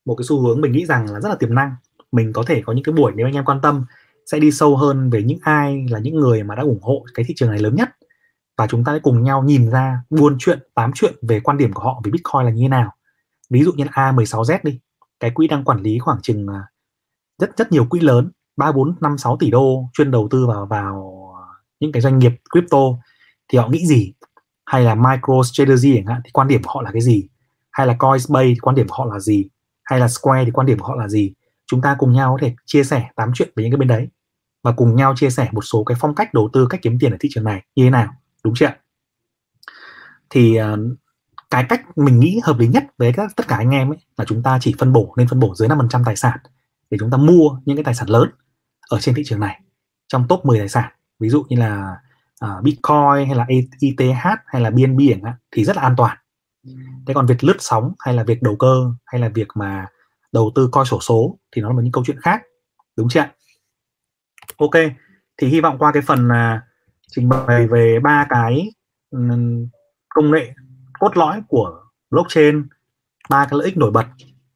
một cái xu hướng mình nghĩ rằng là rất là tiềm năng. Mình có thể có những cái buổi, nếu anh em quan tâm, sẽ đi sâu hơn về những ai là những người mà đã ủng hộ cái thị trường này lớn nhất, và chúng ta sẽ cùng nhau nhìn ra buôn chuyện, tám chuyện về quan điểm của họ về Bitcoin là như thế nào. Ví dụ như A mười sáu Z đi, cái quỹ đang quản lý khoảng chừng rất rất nhiều quỹ lớn, ba, bốn, năm, sáu tỷ đô chuyên đầu tư vào vào những cái doanh nghiệp crypto, thì họ nghĩ gì? Hay là MicroStrategy chẳng hạn, thì quan điểm của họ là cái gì? Hay là Coinsbay thì quan điểm của họ là gì? Hay là Square thì quan điểm của họ là gì? Chúng ta cùng nhau có thể chia sẻ tám chuyện về những cái bên đấy và cùng nhau chia sẻ một số cái phong cách đầu tư, cách kiếm tiền ở thị trường này như thế nào, đúng chưa? Thì cái cách mình nghĩ hợp lý nhất với các, tất cả anh em ấy là chúng ta chỉ phân bổ, nên phân bổ dưới năm phần trăm tài sản để chúng ta mua những cái tài sản lớn ở trên thị trường này, trong top mười tài sản, ví dụ như là uh, Bitcoin hay là e tê hát hay là bê en bê chẳng hạn, thì rất là an toàn. Thế còn việc lướt sóng hay là việc đầu cơ hay là việc mà đầu tư coi sổ số thì nó là một những câu chuyện khác, đúng chưa? Ok, thì hy vọng qua cái phần uh, trình bày về ba cái um, công nghệ cốt lõi của blockchain, ba cái lợi ích nổi bật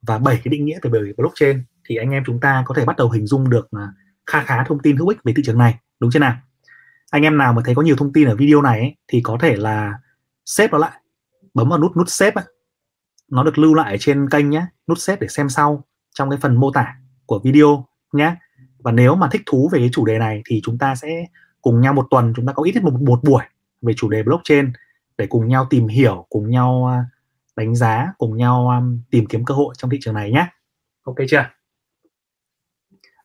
và bảy cái định nghĩa về blockchain, thì anh em chúng ta có thể bắt đầu hình dung được khá khá thông tin hữu ích về thị trường này, đúng chưa nào? Anh em nào mà thấy có nhiều thông tin ở video này ấy, thì có thể là save nó lại, bấm vào nút nút save ấy. Nó được lưu lại ở trên kênh nhé, nút save để xem sau trong cái phần mô tả của video nhé. Và nếu mà thích thú về cái chủ đề này thì chúng ta sẽ cùng nhau một tuần chúng ta có ít nhất một, một buổi về chủ đề blockchain để cùng nhau tìm hiểu, cùng nhau đánh giá, cùng nhau tìm kiếm cơ hội trong thị trường này nhé. Ok chưa?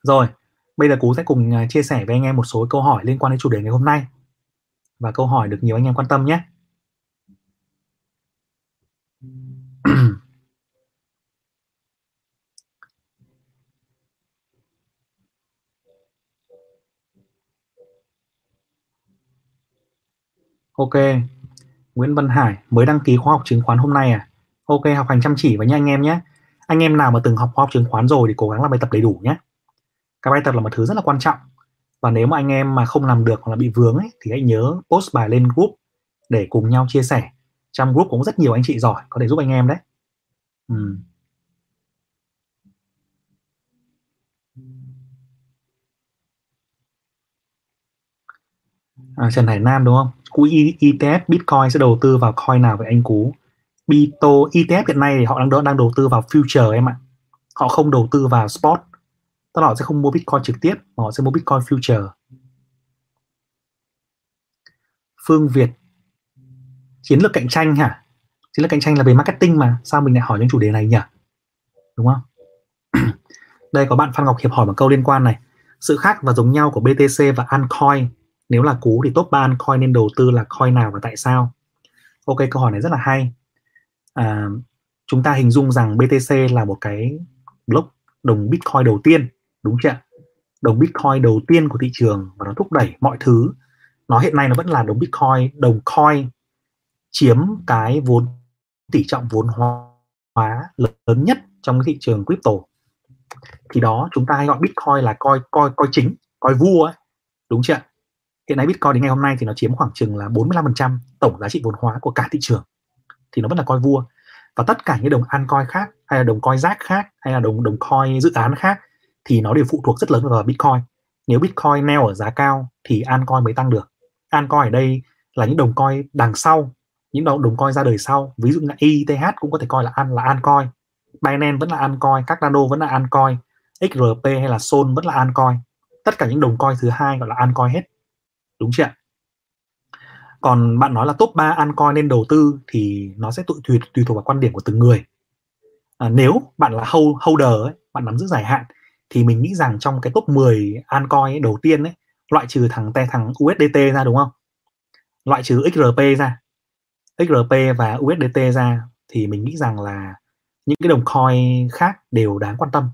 Rồi, bây giờ Cú sẽ cùng chia sẻ với anh em một số câu hỏi liên quan đến chủ đề ngày hôm nay, và câu hỏi được nhiều anh em quan tâm nhé. Ok, Nguyễn Văn Hải mới đăng ký khóa học chứng khoán hôm nay à? Ok, học hành chăm chỉ và nhé anh em nhé. Anh em nào mà từng học khóa học chứng khoán rồi thì cố gắng làm bài tập đầy đủ nhé. Cái bài tập là một thứ rất là quan trọng, và nếu mà anh em mà không làm được hoặc là bị vướng ấy, thì hãy nhớ post bài lên group để cùng nhau chia sẻ. Trong group cũng rất nhiều anh chị giỏi có thể giúp anh em đấy. Ừ. À, Trần Hải Nam đúng không? Quỹ e tê ép Bitcoin sẽ đầu tư vào coin nào vậy anh Cú? Bito e tê ép hiện nay thì họ đang đang đầu tư vào future em ạ. Họ không đầu tư vào spot. Tức là họ sẽ không mua Bitcoin trực tiếp, mà họ sẽ mua Bitcoin future. Phương Việt, chiến lược cạnh tranh hả? Chiến lược cạnh tranh là về marketing mà, sao mình lại hỏi những chủ đề này nhỉ? Đúng không? Đây có bạn Phan Ngọc Hiệp hỏi một câu liên quan này. Sự khác và giống nhau của bê tê xê và altcoin. Nếu là Cú thì top ba altcoin nên đầu tư là coin nào và tại sao? Ok, câu hỏi này rất là hay. À, chúng ta hình dung rằng bê tê xê là một cái block đồng Bitcoin đầu tiên, đúng chưa? Đồng Bitcoin đầu tiên của thị trường, và nó thúc đẩy mọi thứ. Nó hiện nay nó vẫn là đồng Bitcoin, đồng coin chiếm cái vốn, tỷ trọng vốn hóa lớn nhất trong cái thị trường crypto. Thì đó chúng ta hay gọi Bitcoin là coin coin coin chính, coin vua ấy, đúng chưa? Hiện nay Bitcoin đến ngày hôm nay thì nó chiếm khoảng chừng là bốn mươi lăm phần trăm tổng giá trị vốn hóa của cả thị trường. Thì nó vẫn là coin vua. Và tất cả những đồng altcoin khác, hay là đồng coin rác khác, hay là đồng đồng coin dự án khác, thì nó đều phụ thuộc rất lớn vào Bitcoin. Nếu Bitcoin neo ở giá cao thì altcoin mới tăng được. Altcoin ở đây là những đồng coin đằng sau, những đồng, đồng coin ra đời sau. Ví dụ như là e tê hát cũng có thể coi là là altcoin, Binance vẫn là altcoin, Cardano vẫn là altcoin, ích rờ pê hay là Sol vẫn là altcoin. Tất cả những đồng coin thứ hai gọi là altcoin hết, đúng chưa? Còn bạn nói là top ba altcoin nên đầu tư thì nó sẽ tụi tùy, tùy thuộc vào quan điểm của từng người. À, nếu bạn là holder ấy, bạn nắm giữ dài hạn, thì mình nghĩ rằng trong cái top mười altcoin ấy, đầu tiên ấy, loại trừ thằng thằng u ét đê tê ra, đúng không? Loại trừ XRP ra, XRP và u ét đê tê ra, thì mình nghĩ rằng là những cái đồng coin khác đều đáng quan tâm.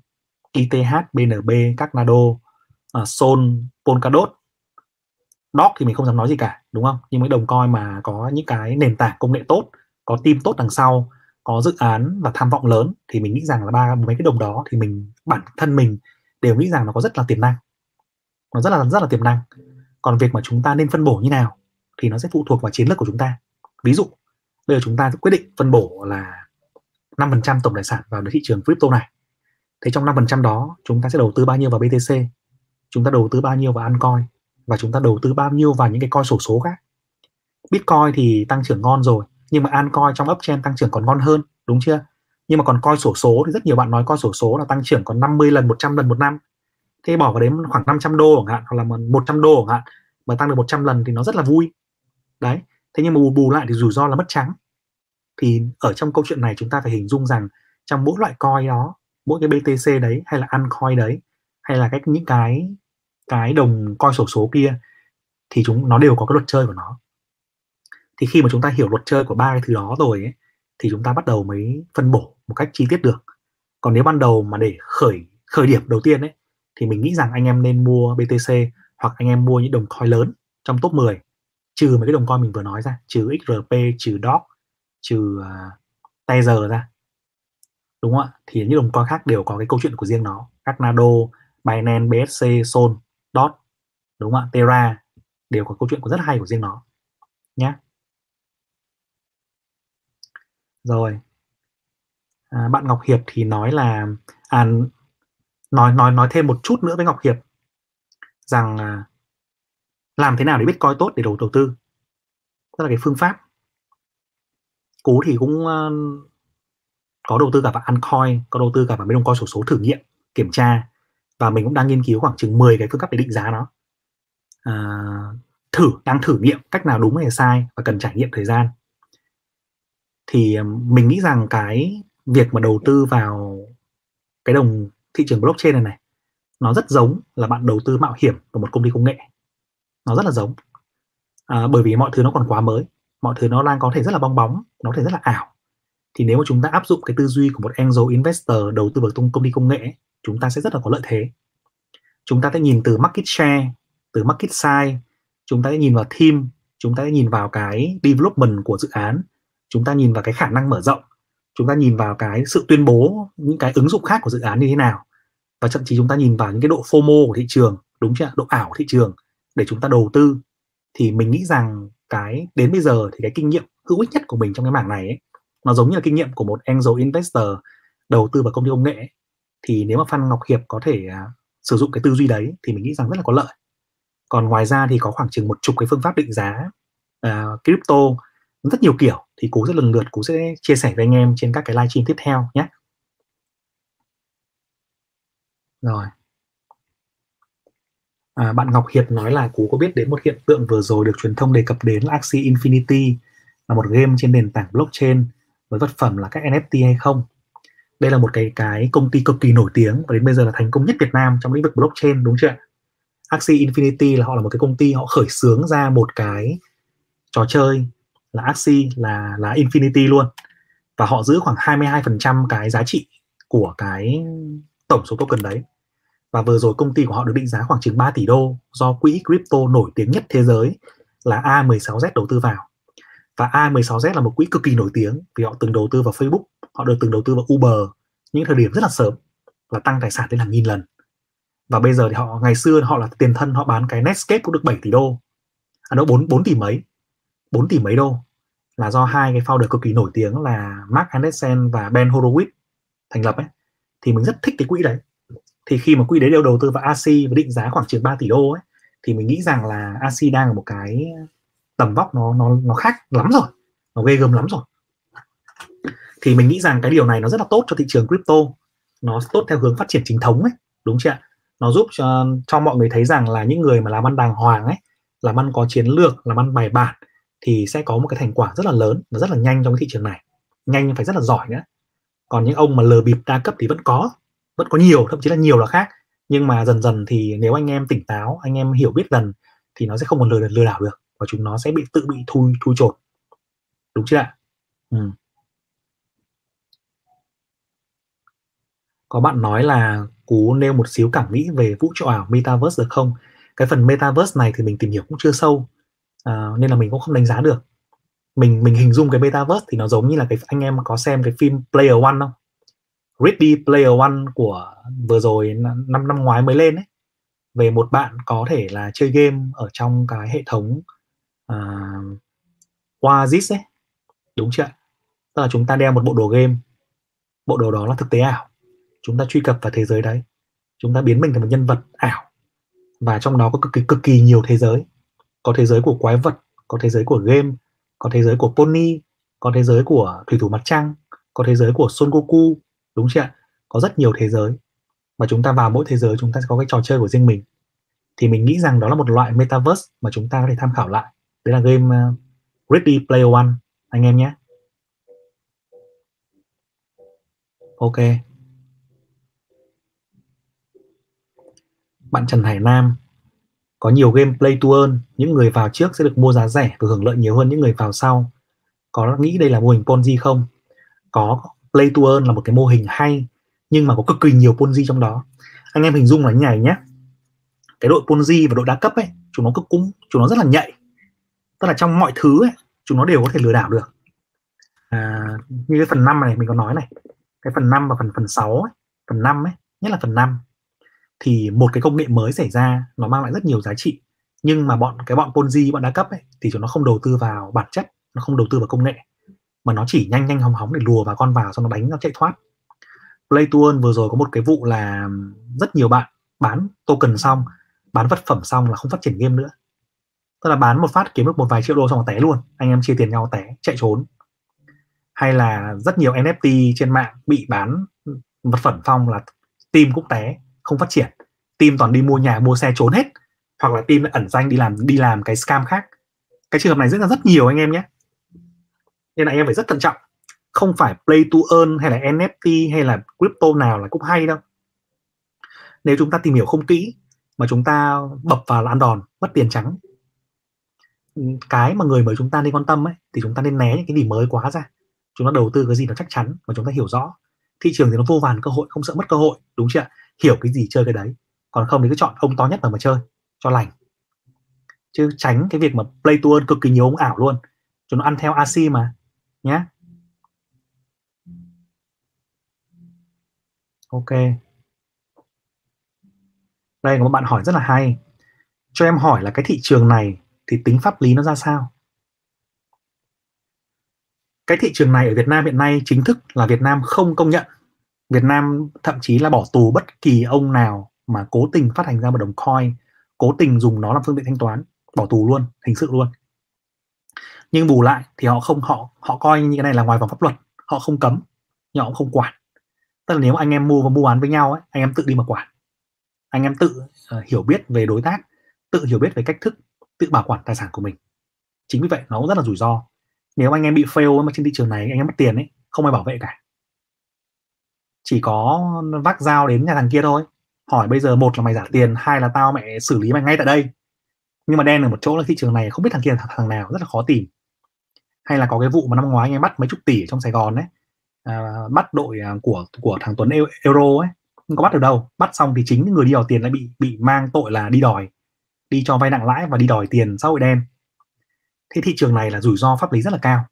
i tê hát, bê en bê, Cardano, uh, Sol, Polkadot, Doc thì mình không dám nói gì cả, đúng không? Nhưng mấy đồng coin mà có những cái nền tảng công nghệ tốt, có team tốt đằng sau, có dự án và tham vọng lớn, thì mình nghĩ rằng là ba mấy cái đồng đó thì mình, bản thân mình đều nghĩ rằng nó có rất là tiềm năng, nó rất là rất là tiềm năng. Còn việc mà chúng ta nên phân bổ như nào thì nó sẽ phụ thuộc vào chiến lược của chúng ta. Ví dụ bây giờ chúng ta quyết định phân bổ là năm phần trăm tổng tài sản vào thị trường crypto này. Thế trong năm phần trăm đó chúng ta sẽ đầu tư bao nhiêu vào bê tê xê, chúng ta đầu tư bao nhiêu vào altcoin, và chúng ta đầu tư bao nhiêu vào những cái coin xổ số khác. Bitcoin thì tăng trưởng ngon rồi, nhưng mà altcoin trong uptrend tăng trưởng còn ngon hơn, đúng chưa? Nhưng mà còn coi sổ số thì rất nhiều bạn nói coi sổ số là tăng trưởng còn năm mươi lần, một trăm lần một năm. Thế bỏ vào đấy khoảng năm trăm đô chẳng hạn, hoặc là một trăm đô chẳng hạn, mà tăng được một trăm lần thì nó rất là vui. Đấy, thế nhưng mà bù bù lại thì rủi ro là mất trắng. Thì ở trong câu chuyện này chúng ta phải hình dung rằng trong mỗi loại coin đó, mỗi cái bê tê xê đấy hay là altcoin đấy, hay là các những cái cái đồng coin sổ số kia, thì chúng nó đều có cái luật chơi của nó. Thì khi mà chúng ta hiểu luật chơi của ba cái thứ đó rồi ấy, thì chúng ta bắt đầu mới phân bổ một cách chi tiết được. Còn nếu ban đầu mà để khởi khởi điểm đầu tiên ấy, thì mình nghĩ rằng anh em nên mua bê tê xê hoặc anh em mua những đồng coin lớn trong top mười, trừ mấy cái đồng coin mình vừa nói ra, trừ ích rờ pê, trừ đê o xê, trừ uh, Tether ra, đúng không ạ? Thì những đồng coin khác đều có cái câu chuyện của riêng nó. Cardano, Binance, bê ét xê, Sol, đê o xê, đúng không ạ? Terra đều có câu chuyện của rất hay của riêng nó nhé. Rồi à, bạn Ngọc Hiệp thì nói là à, nói nói nói thêm một chút nữa với Ngọc Hiệp rằng à, làm thế nào để Bitcoin tốt để đầu đầu tư, tức là cái phương pháp. Cú thì cũng uh, có đầu tư cả vào altcoin, có đầu tư cả vào mấy đồng coin sổ số thử nghiệm kiểm tra, và mình cũng đang nghiên cứu khoảng chừng mười cái phương pháp để định giá nó. À, thử đang thử nghiệm cách nào đúng hay sai và cần trải nghiệm thời gian. Thì mình nghĩ rằng cái việc mà đầu tư vào cái đồng thị trường blockchain này này nó rất giống là bạn đầu tư mạo hiểm vào một công ty công nghệ. Nó rất là giống, à, bởi vì mọi thứ nó còn quá mới, mọi thứ nó đang có thể rất là bong bóng, nó có thể rất là ảo. Thì nếu mà chúng ta áp dụng cái tư duy của một angel investor đầu tư vào công ty công nghệ, chúng ta sẽ rất là có lợi thế. Chúng ta sẽ nhìn từ market share, từ market size, chúng ta sẽ nhìn vào team, chúng ta sẽ nhìn vào cái development của dự án, chúng ta nhìn vào cái khả năng mở rộng, chúng ta nhìn vào cái sự tuyên bố những cái ứng dụng khác của dự án như thế nào, và thậm chí chúng ta nhìn vào những cái độ FOMO của thị trường, đúng chưa, độ ảo của thị trường để chúng ta đầu tư. Thì mình nghĩ rằng cái đến bây giờ thì cái kinh nghiệm hữu ích nhất của mình trong cái mảng này ấy, nó giống như là kinh nghiệm của một angel investor đầu tư vào công ty công nghệ ấy. Thì nếu mà Phan Ngọc Hiệp có thể uh, sử dụng cái tư duy đấy thì mình nghĩ rằng rất là có lợi. Còn ngoài ra thì có khoảng chừng một chục cái phương pháp định giá uh, crypto rất nhiều kiểu, thì Cú sẽ lần lượt Cú sẽ chia sẻ với anh em trên các cái live stream tiếp theo nhé. Rồi à, bạn Ngọc Hiệp nói là Cú có biết đến một hiện tượng vừa rồi được truyền thông đề cập đến là Axie Infinity, là một game trên nền tảng blockchain với vật phẩm là các en ép tê hay không? Đây là một cái cái công ty cực kỳ nổi tiếng và đến bây giờ là thành công nhất Việt Nam trong lĩnh vực blockchain, đúng chưa ạ? Axie Infinity là họ là một cái công ty, họ khởi xướng ra một cái trò chơi là Axie là là Infinity luôn, và họ giữ khoảng hai mươi hai phần trăm cái giá trị của cái tổng số token đấy. Và vừa rồi công ty của họ được định giá khoảng chừng ba tỷ đô do quỹ crypto nổi tiếng nhất thế giới là A mười sáu Z đầu tư vào. Và A mười sáu Z là một quỹ cực kỳ nổi tiếng vì họ từng đầu tư vào Facebook, họ được từng đầu tư vào Uber những thời điểm rất là sớm và tăng tài sản lên hàng nghìn lần. Và bây giờ thì họ, ngày xưa họ là tiền thân, họ bán cái Netscape cũng được bảy tỷ đô, à nó bốn tỷ mấy, bốn tỷ mấy đô, là do hai cái founder cực kỳ nổi tiếng là Mark Andreessen và Ben Horowitz thành lập ấy. Thì mình rất thích cái quỹ đấy. Thì khi mà quỹ đấy đều đầu tư vào Axie với định giá khoảng chừng ba tỷ đô ấy, thì mình nghĩ rằng là Axie đang ở một cái tầm vóc nó nó nó khác lắm rồi, nó ghê gớm lắm rồi. Thì mình nghĩ rằng cái điều này nó rất là tốt cho thị trường crypto, nó tốt theo hướng phát triển chính thống ấy, đúng chưa? Nó giúp cho, cho mọi người thấy rằng là những người mà làm ăn đàng hoàng ấy, làm ăn có chiến lược, làm ăn bài bản thì sẽ có một cái thành quả rất là lớn và rất là nhanh trong cái thị trường này. Nhanh nhưng phải rất là giỏi nữa. Còn những ông mà lờ bịp đa cấp thì vẫn có, vẫn có nhiều, thậm chí là nhiều là khác. Nhưng mà dần dần thì nếu anh em tỉnh táo, anh em hiểu biết dần thì nó sẽ không còn lừa, lừa đảo được, và chúng nó sẽ bị tự bị thui thui chột. Đúng chưa ạ? Ừ. Có bạn nói là Cú nêu một xíu cảm nghĩ về vũ trụ ảo Metaverse được không? Cái phần Metaverse này thì mình tìm hiểu cũng chưa sâu, à, nên là mình cũng không đánh giá được. Mình mình hình dung cái Metaverse thì nó giống như là cái, anh em có xem cái phim Player One không? Ready Player One của vừa rồi năm năm ngoái mới lên ấy, về một bạn có thể là chơi game ở trong cái hệ thống uh, Oasis ấy, đúng chưa? Tức là chúng ta đeo một bộ đồ game, bộ đồ đó là thực tế ảo, chúng ta truy cập vào thế giới đấy, chúng ta biến mình thành một nhân vật ảo, và trong đó có cực kỳ cực kỳ nhiều thế giới, có thế giới của quái vật, có thế giới của game, có thế giới của Pony, có thế giới của thủy thủ mặt trăng, có thế giới của Son Goku, đúng chưa ạ? Có rất nhiều thế giới. Mà chúng ta vào mỗi thế giới chúng ta sẽ có cái trò chơi của riêng mình. Thì mình nghĩ rằng đó là một loại metaverse mà chúng ta có thể tham khảo lại. Đấy là game uh, Ready Player One anh em nhé. Ok. Bạn Trần Hải Nam: có nhiều game play to earn, những người vào trước sẽ được mua giá rẻ và hưởng lợi nhiều hơn những người vào sau. Có nghĩ đây là mô hình Ponzi không? Có, play to earn là một cái mô hình hay, nhưng mà có cực kỳ nhiều Ponzi trong đó. Anh em hình dung là như này nhé. Cái đội Ponzi và đội đa cấp ấy, chúng nó cực cúng, chúng nó rất là nhạy. Tức là trong mọi thứ ấy, chúng nó đều có thể lừa đảo được. À, như cái phần năm này mình có nói này, cái phần năm và phần phần sáu ấy, phần năm ấy, nhất là phần năm. Thì một cái công nghệ mới xảy ra, nó mang lại rất nhiều giá trị, nhưng mà bọn cái bọn Ponzi, bọn đa cấp ấy, thì chúng nó không đầu tư vào bản chất, nó không đầu tư vào công nghệ, mà nó chỉ nhanh nhanh hóng hóng để lùa vào con vào, xong nó đánh nó chạy thoát. Play to earn vừa rồi có một cái vụ là rất nhiều bạn bán token xong, bán vật phẩm xong là không phát triển game nữa, tức là bán một phát kiếm được một vài triệu đô xong nó té luôn, anh em chia tiền nhau té chạy trốn. Hay là rất nhiều en ép tê trên mạng bị bán vật phẩm xong là team cũng té, không phát triển, team toàn đi mua nhà mua xe trốn hết, hoặc là team ẩn danh đi làm đi làm cái scam khác. Cái trường hợp này rất là rất nhiều anh em nhé, nên là anh em phải rất thận trọng. Không phải play to earn hay là en ép tê hay là crypto nào là cũng hay đâu, nếu chúng ta tìm hiểu không kỹ mà chúng ta bập vào là ăn đòn mất tiền trắng. Cái mà người mới chúng ta nên quan tâm ấy, thì chúng ta nên né những cái gì mới quá ra, chúng ta đầu tư cái gì nó chắc chắn mà chúng ta hiểu rõ. Thị trường thì nó vô vàn cơ hội, không sợ mất cơ hội, đúng chưa? Hiểu cái gì chơi cái đấy, còn không thì cứ chọn ông to nhất mà mà chơi cho lành, chứ tránh cái việc mà play to earn cực kỳ nhiều ông ảo luôn, chúng nó ăn theo a xê mà nhé. Ok, đây có một bạn hỏi rất là hay: cho em hỏi là cái thị trường này thì tính pháp lý nó ra sao? Cái thị trường này ở Việt Nam hiện nay chính thức là Việt Nam không công nhận. Việt Nam thậm chí là bỏ tù bất kỳ ông nào mà cố tình phát hành ra một đồng coin, cố tình dùng nó làm phương tiện thanh toán, bỏ tù luôn, hình sự luôn. Nhưng bù lại thì họ không họ họ coi như cái này là ngoài vòng pháp luật, họ không cấm, nhưng họ cũng không quản. Tức là nếu anh em mua và mua bán với nhau ấy, anh em tự đi mà quản. Anh em tự uh, hiểu biết về đối tác, tự hiểu biết về cách thức, tự bảo quản tài sản của mình. Chính vì vậy nó cũng rất là rủi ro. Nếu anh em bị fail mà trên thị trường này, anh em mất tiền ấy, không ai bảo vệ cả. Chỉ có vác dao đến nhà thằng kia thôi, hỏi bây giờ một là mày giả tiền, hai là tao mẹ xử lý mày ngay tại đây. Nhưng mà đen ở một chỗ là thị trường này không biết thằng kia là thằng nào, rất là khó tìm. Hay là có cái vụ mà năm ngoái anh em bắt mấy chục tỷ ở trong Sài Gòn ấy, à, bắt đội của của thằng Tuấn Euro ấy, không có bắt được đâu. Bắt xong thì chính người đi đòi tiền lại bị bị mang tội là đi đòi, đi cho vay nặng lãi và đi đòi tiền xã hội đen. Thế thị trường này là rủi ro pháp lý rất là cao.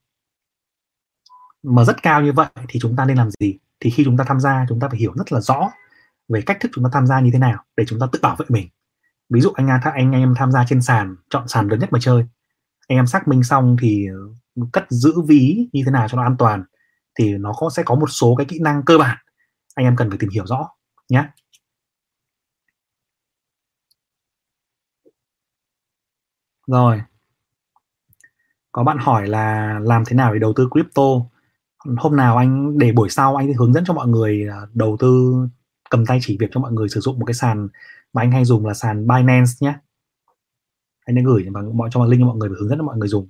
Mà rất cao như vậy thì chúng ta nên làm gì? Thì khi chúng ta tham gia, chúng ta phải hiểu rất là rõ về cách thức chúng ta tham gia như thế nào để chúng ta tự bảo vệ mình. Ví dụ anh, anh em tham gia trên sàn, chọn sàn lớn nhất mà chơi. Anh em xác minh xong thì cất giữ ví như thế nào cho nó an toàn. Thì nó có, sẽ có một số cái kỹ năng cơ bản anh em cần phải tìm hiểu rõ nhé. Rồi, có bạn hỏi là làm thế nào để đầu tư crypto. Hôm nào anh để buổi sau anh sẽ hướng dẫn cho mọi người đầu tư cầm tay chỉ việc cho mọi người sử dụng một cái sàn mà anh hay dùng là sàn Binance nhé. Anh đã gửi mọi cho mọi link cho mọi người và hướng dẫn cho mọi người dùng.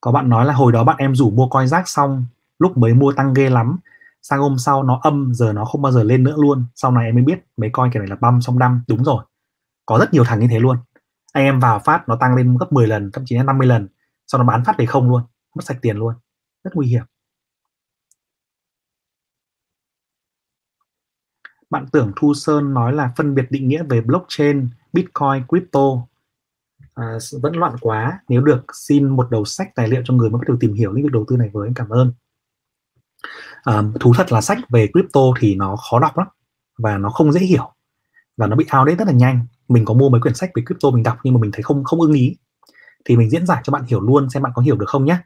Có bạn nói là hồi đó bạn em rủ mua coin rác xong, lúc mới mua tăng ghê lắm, sang hôm sau nó âm, giờ nó không bao giờ lên nữa luôn. Sau này em mới biết mấy coin kiểu này là băm xong đâm. Đúng rồi, có rất nhiều thằng như thế luôn. Anh em vào phát nó tăng lên gấp mười lần, thậm chí là năm mươi lần, sau nó bán phát về không luôn, mất sạch tiền luôn, rất nguy hiểm. Bạn Tưởng Thu Sơn nói là phân biệt định nghĩa về blockchain, Bitcoin, crypto à, vẫn loạn quá. Nếu được xin một đầu sách tài liệu cho người mới bắt đầu tìm hiểu lĩnh vực đầu tư này với, cảm ơn. À, thú thật là sách về crypto thì nó khó đọc lắm và nó không dễ hiểu và nó bị outdated rất là nhanh. Mình có mua mấy quyển sách về crypto mình đọc nhưng mà mình thấy không không ưng ý. Thì mình diễn giải cho bạn hiểu luôn, xem bạn có hiểu được không nhé.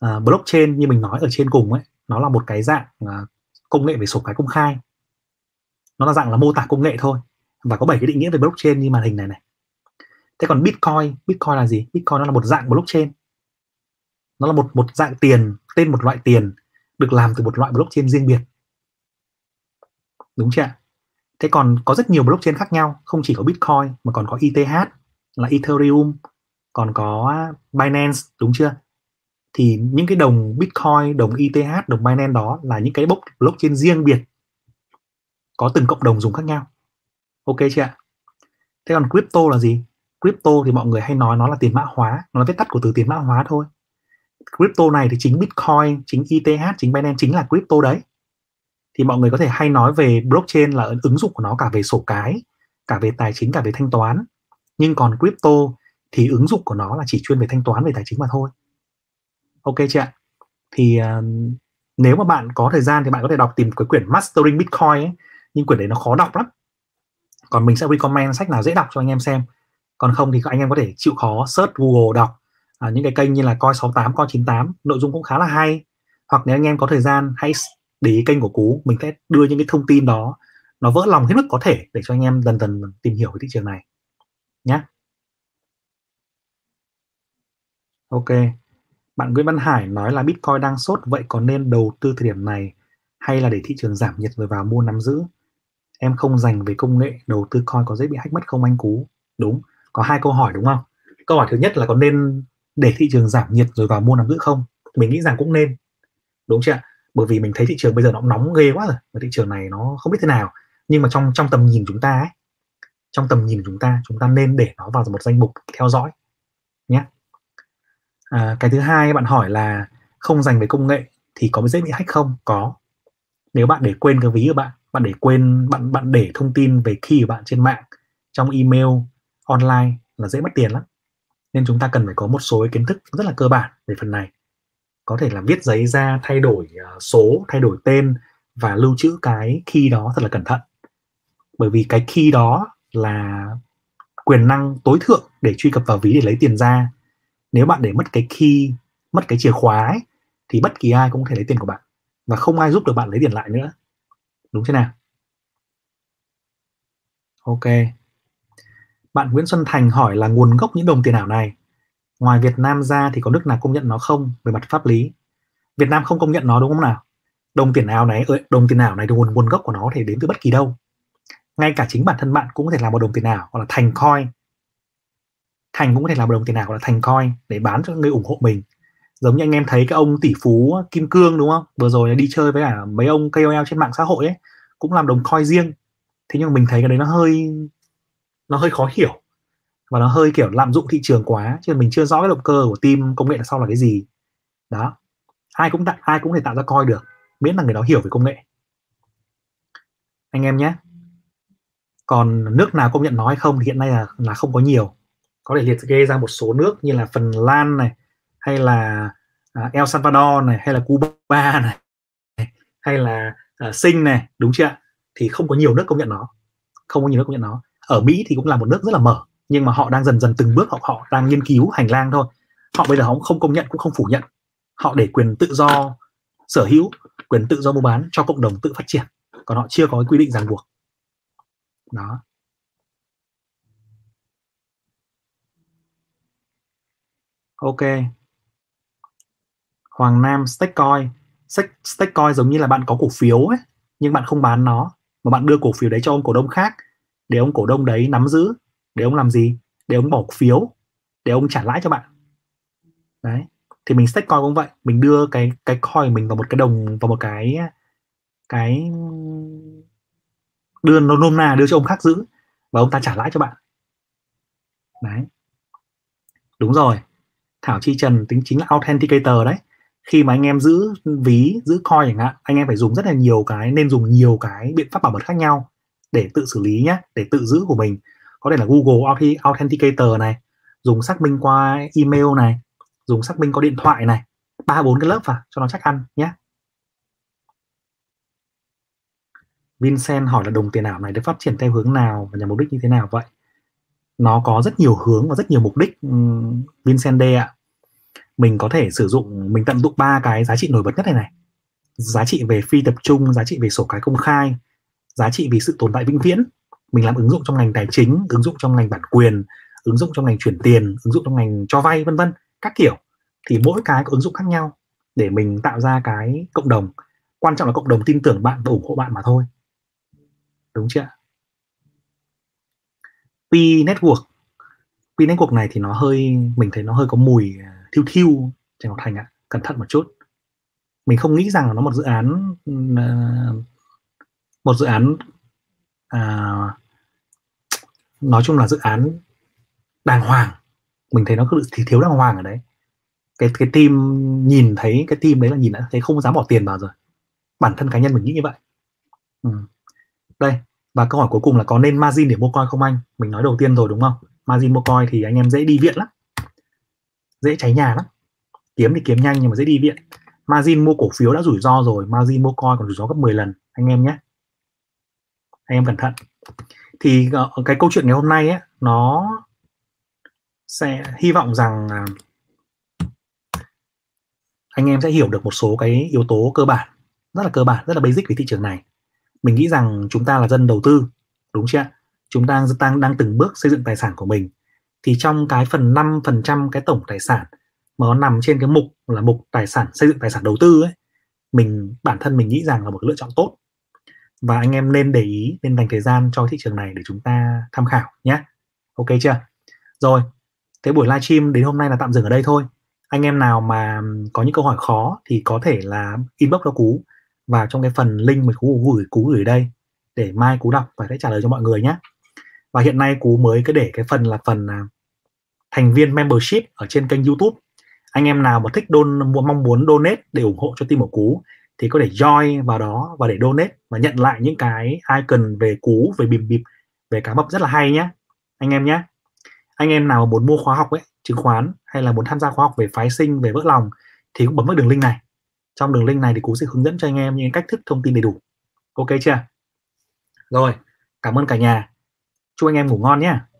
À, blockchain như mình nói ở trên cùng ấy, nó là một cái dạng à, công nghệ về sổ cái công khai. Nó là dạng là mô tả công nghệ thôi. Và có bảy cái định nghĩa về blockchain như màn hình này này. Thế còn Bitcoin, Bitcoin là gì? Bitcoin nó là một dạng blockchain. Nó là một một dạng tiền, tên một loại tiền được làm từ một loại blockchain riêng biệt. Đúng chưa ạ? Thế còn có rất nhiều blockchain khác nhau, không chỉ có Bitcoin mà còn có e tê hát là Ethereum, còn có Binance, đúng chưa? Thì những cái đồng Bitcoin, đồng e tê hát, đồng Binance đó là những cái blockchain riêng biệt, có từng cộng đồng dùng khác nhau. Ok chưa ạ? Thế còn crypto là gì? Crypto thì mọi người hay nói nó là tiền mã hóa, nó là viết tắt của từ tiền mã hóa thôi. Crypto này thì chính Bitcoin, chính e tê hát, chính Binance chính là crypto đấy. Thì mọi người có thể hay nói về blockchain là ứng dụng của nó cả về sổ cái, cả về tài chính, cả về thanh toán. Nhưng còn crypto thì ứng dụng của nó là chỉ chuyên về thanh toán, về tài chính mà thôi. Ok chị ạ? Thì uh, nếu mà bạn có thời gian thì bạn có thể đọc tìm cái quyển Mastering Bitcoin ấy. Nhưng quyển đấy nó khó đọc lắm. Còn mình sẽ recommend sách nào dễ đọc cho anh em xem. Còn không thì anh em có thể chịu khó search Google đọc à, những cái kênh như là Coin sáu tám, Coin chín tám. Nội dung cũng khá là hay. Hoặc nếu anh em có thời gian hãy để ý kênh của Cú, mình sẽ đưa những cái thông tin đó nó vỡ lòng hết mức có thể để cho anh em dần dần tìm hiểu về thị trường này nhé. Ok, bạn Nguyễn Văn Hải nói là Bitcoin đang sốt, vậy có nên đầu tư thời điểm này hay là để thị trường giảm nhiệt rồi vào mua nắm giữ? Em không dành về công nghệ, đầu tư coin có dễ bị hack mất không anh Cú? Đúng, có hai câu hỏi đúng không? Câu hỏi thứ nhất là có nên để thị trường giảm nhiệt rồi vào mua nắm giữ không? Mình nghĩ rằng cũng nên, đúng chưa ạ? Bởi vì mình thấy thị trường bây giờ nó nóng ghê quá rồi, và thị trường này nó không biết thế nào. Nhưng mà trong trong tầm nhìn chúng ta ấy, trong tầm nhìn chúng ta, chúng ta nên để nó vào một danh mục theo dõi nhé. À, cái thứ hai bạn hỏi là không dành về công nghệ thì có dễ bị hack không? Có. Nếu bạn để quên cái ví của bạn, bạn để quên bạn bạn để thông tin về key của bạn trên mạng, trong email, online là dễ mất tiền lắm. Nên chúng ta cần phải có một số kiến thức rất là cơ bản về phần này. Có thể là viết giấy ra, thay đổi số, thay đổi tên và lưu trữ cái key đó thật là cẩn thận. Bởi vì cái key đó là quyền năng tối thượng để truy cập vào ví để lấy tiền ra. Nếu bạn để mất cái key, mất cái chìa khóa ấy, thì bất kỳ ai cũng có thể lấy tiền của bạn. Và không ai giúp được bạn lấy tiền lại nữa. Đúng thế nào? Ok. Bạn Nguyễn Xuân Thành hỏi là nguồn gốc những đồng tiền ảo này, ngoài Việt Nam ra thì có nước nào công nhận nó không về mặt pháp lý? Việt Nam không công nhận nó đúng không nào? Đồng tiền ảo này, đồng tiền ảo này thì nguồn nguồn gốc của nó có thể đến từ bất kỳ đâu. Ngay cả chính bản thân bạn cũng có thể làm một đồng tiền ảo gọi là thành coin. Thành cũng có thể làm một đồng tiền ảo gọi là thành coin để bán cho người ủng hộ mình. Giống như anh em thấy cái ông tỷ phú Kim Cương đúng không? Vừa rồi đi chơi với cả mấy ông K O L trên mạng xã hội ấy, cũng làm đồng coin riêng. Thế nhưng mình thấy cái đấy nó hơi nó hơi khó hiểu. Và nó hơi kiểu lạm dụng thị trường quá, chứ mình chưa rõ cái động cơ của team công nghệ đằng sau là cái gì. Đó. Ai cũng tạo, ai cũng thể tạo ra coin được, miễn là người đó hiểu về công nghệ. Anh em nhé. Còn nước nào công nhận nó hay không thì hiện nay là là không có nhiều. Có thể liệt kê ra một số nước như là Phần Lan này, hay là El Salvador này, hay là Cuba này, hay là Sing này, đúng chưa? Thì không có nhiều nước công nhận nó. Không có nhiều nước công nhận nó. Ở Mỹ thì cũng là một nước rất là mở. Nhưng mà họ đang dần dần từng bước họ, họ đang nghiên cứu hành lang thôi. Họ bây giờ họ không công nhận cũng không phủ nhận. Họ để quyền tự do sở hữu, quyền tự do mua bán cho cộng đồng tự phát triển. Còn họ chưa có cái quy định ràng buộc. Đó. Ok. Hoàng Nam Stakecoin. Stakecoin giống như là bạn có cổ phiếu ấy, nhưng bạn không bán nó, mà bạn đưa cổ phiếu đấy cho ông cổ đông khác, để ông cổ đông đấy nắm giữ. Để ông làm gì? Để ông bỏ phiếu, để ông trả lãi cho bạn. Đấy. Thì mình stake coin cũng vậy, mình đưa cái cái coin mình vào một cái đồng, vào một cái cái đưa nó nôm na đưa cho ông khác giữ và ông ta trả lãi cho bạn. Đấy. Đúng rồi. Thảo Chi Trần tính chính là authenticator đấy. Khi mà anh em giữ ví, giữ coin chẳng hạn, anh em phải dùng rất là nhiều cái, nên dùng nhiều cái biện pháp bảo mật khác nhau để tự xử lý nhé, để tự giữ của mình. Có thể là Google Authenticator này, dùng xác minh qua email này, dùng xác minh qua điện thoại này, ba bốn cái lớp vào cho nó chắc ăn nhé. Vincent hỏi là đồng tiền ảo này được phát triển theo hướng nào và nhằm mục đích như thế nào vậy? Nó có rất nhiều hướng và rất nhiều mục đích, Vincent D ạ. Mình có thể sử dụng, mình tận dụng ba cái giá trị nổi bật nhất này này. Giá trị về phi tập trung, giá trị về sổ cái công khai, giá trị vì sự tồn tại vĩnh viễn. Mình làm ứng dụng trong ngành tài chính, ứng dụng trong ngành bản quyền, ứng dụng trong ngành chuyển tiền, ứng dụng trong ngành cho vay, vân vân các kiểu. Thì mỗi cái có ứng dụng khác nhau để mình tạo ra cái cộng đồng. Quan trọng là cộng đồng tin tưởng bạn và ủng hộ bạn mà thôi, đúng chưa? P-Network, P-Network này thì nó hơi, mình thấy nó hơi có mùi thiêu thiêu. Trần Ngọc Thành ạ, à, cẩn thận một chút. Mình không nghĩ rằng là nó một dự án một dự án à, nói chung là dự án đàng hoàng. Mình thấy nó cứ thì thiếu đàng hoàng ở đấy. Cái, cái team nhìn thấy cái team đấy là nhìn đã thấy không dám bỏ tiền vào rồi. Bản thân cá nhân mình nghĩ như vậy. Ừ. Đây, và câu hỏi cuối cùng là có nên margin để mua coin không anh? Mình nói đầu tiên rồi đúng không? Margin mua coin thì anh em dễ đi viện lắm, dễ cháy nhà lắm. Kiếm thì kiếm nhanh nhưng mà dễ đi viện. Margin mua cổ phiếu đã rủi ro rồi, margin mua coin còn rủi ro gấp mười lần anh em nhé. Anh em cẩn thận. Thì cái câu chuyện ngày hôm nay ấy, nó sẽ hy vọng rằng anh em sẽ hiểu được một số cái yếu tố cơ bản, rất là cơ bản, rất là basic về thị trường này. Mình nghĩ rằng chúng ta là dân đầu tư, đúng chưa? Chúng ta đang, đang từng bước xây dựng tài sản của mình. Thì trong cái phần năm phần trăm cái tổng tài sản mà nó nằm trên cái mục là mục tài sản xây dựng tài sản đầu tư ấy, mình bản thân mình nghĩ rằng là một lựa chọn tốt. Và anh em nên để ý, nên dành thời gian cho thị trường này để chúng ta tham khảo nhé. Ok chưa? Rồi, cái buổi live stream đến hôm nay là tạm dừng ở đây thôi. Anh em nào mà có những câu hỏi khó thì có thể là inbox cho Cú vào trong cái phần link mình Cú gửi Cú gửi đây để mai Cú đọc và sẽ trả lời cho mọi người nhé. Và hiện nay Cú mới cứ để cái phần là phần thành viên membership ở trên kênh YouTube. Anh em nào mà thích don mong muốn donate để ủng hộ cho team của Cú thì có thể join vào đó và để donate và nhận lại những cái icon về Cú, về bìm bịp, về cá mập rất là hay nhé anh em nhé. Anh em nào muốn mua khóa học ấy, chứng khoán hay là muốn tham gia khóa học về phái sinh, về vỡ lòng thì cũng bấm vào đường link này. Trong đường link này thì Cú sẽ hướng dẫn cho anh em những cách thức thông tin đầy đủ. Ok chưa? Rồi, cảm ơn cả nhà. Chúc anh em ngủ ngon nhé.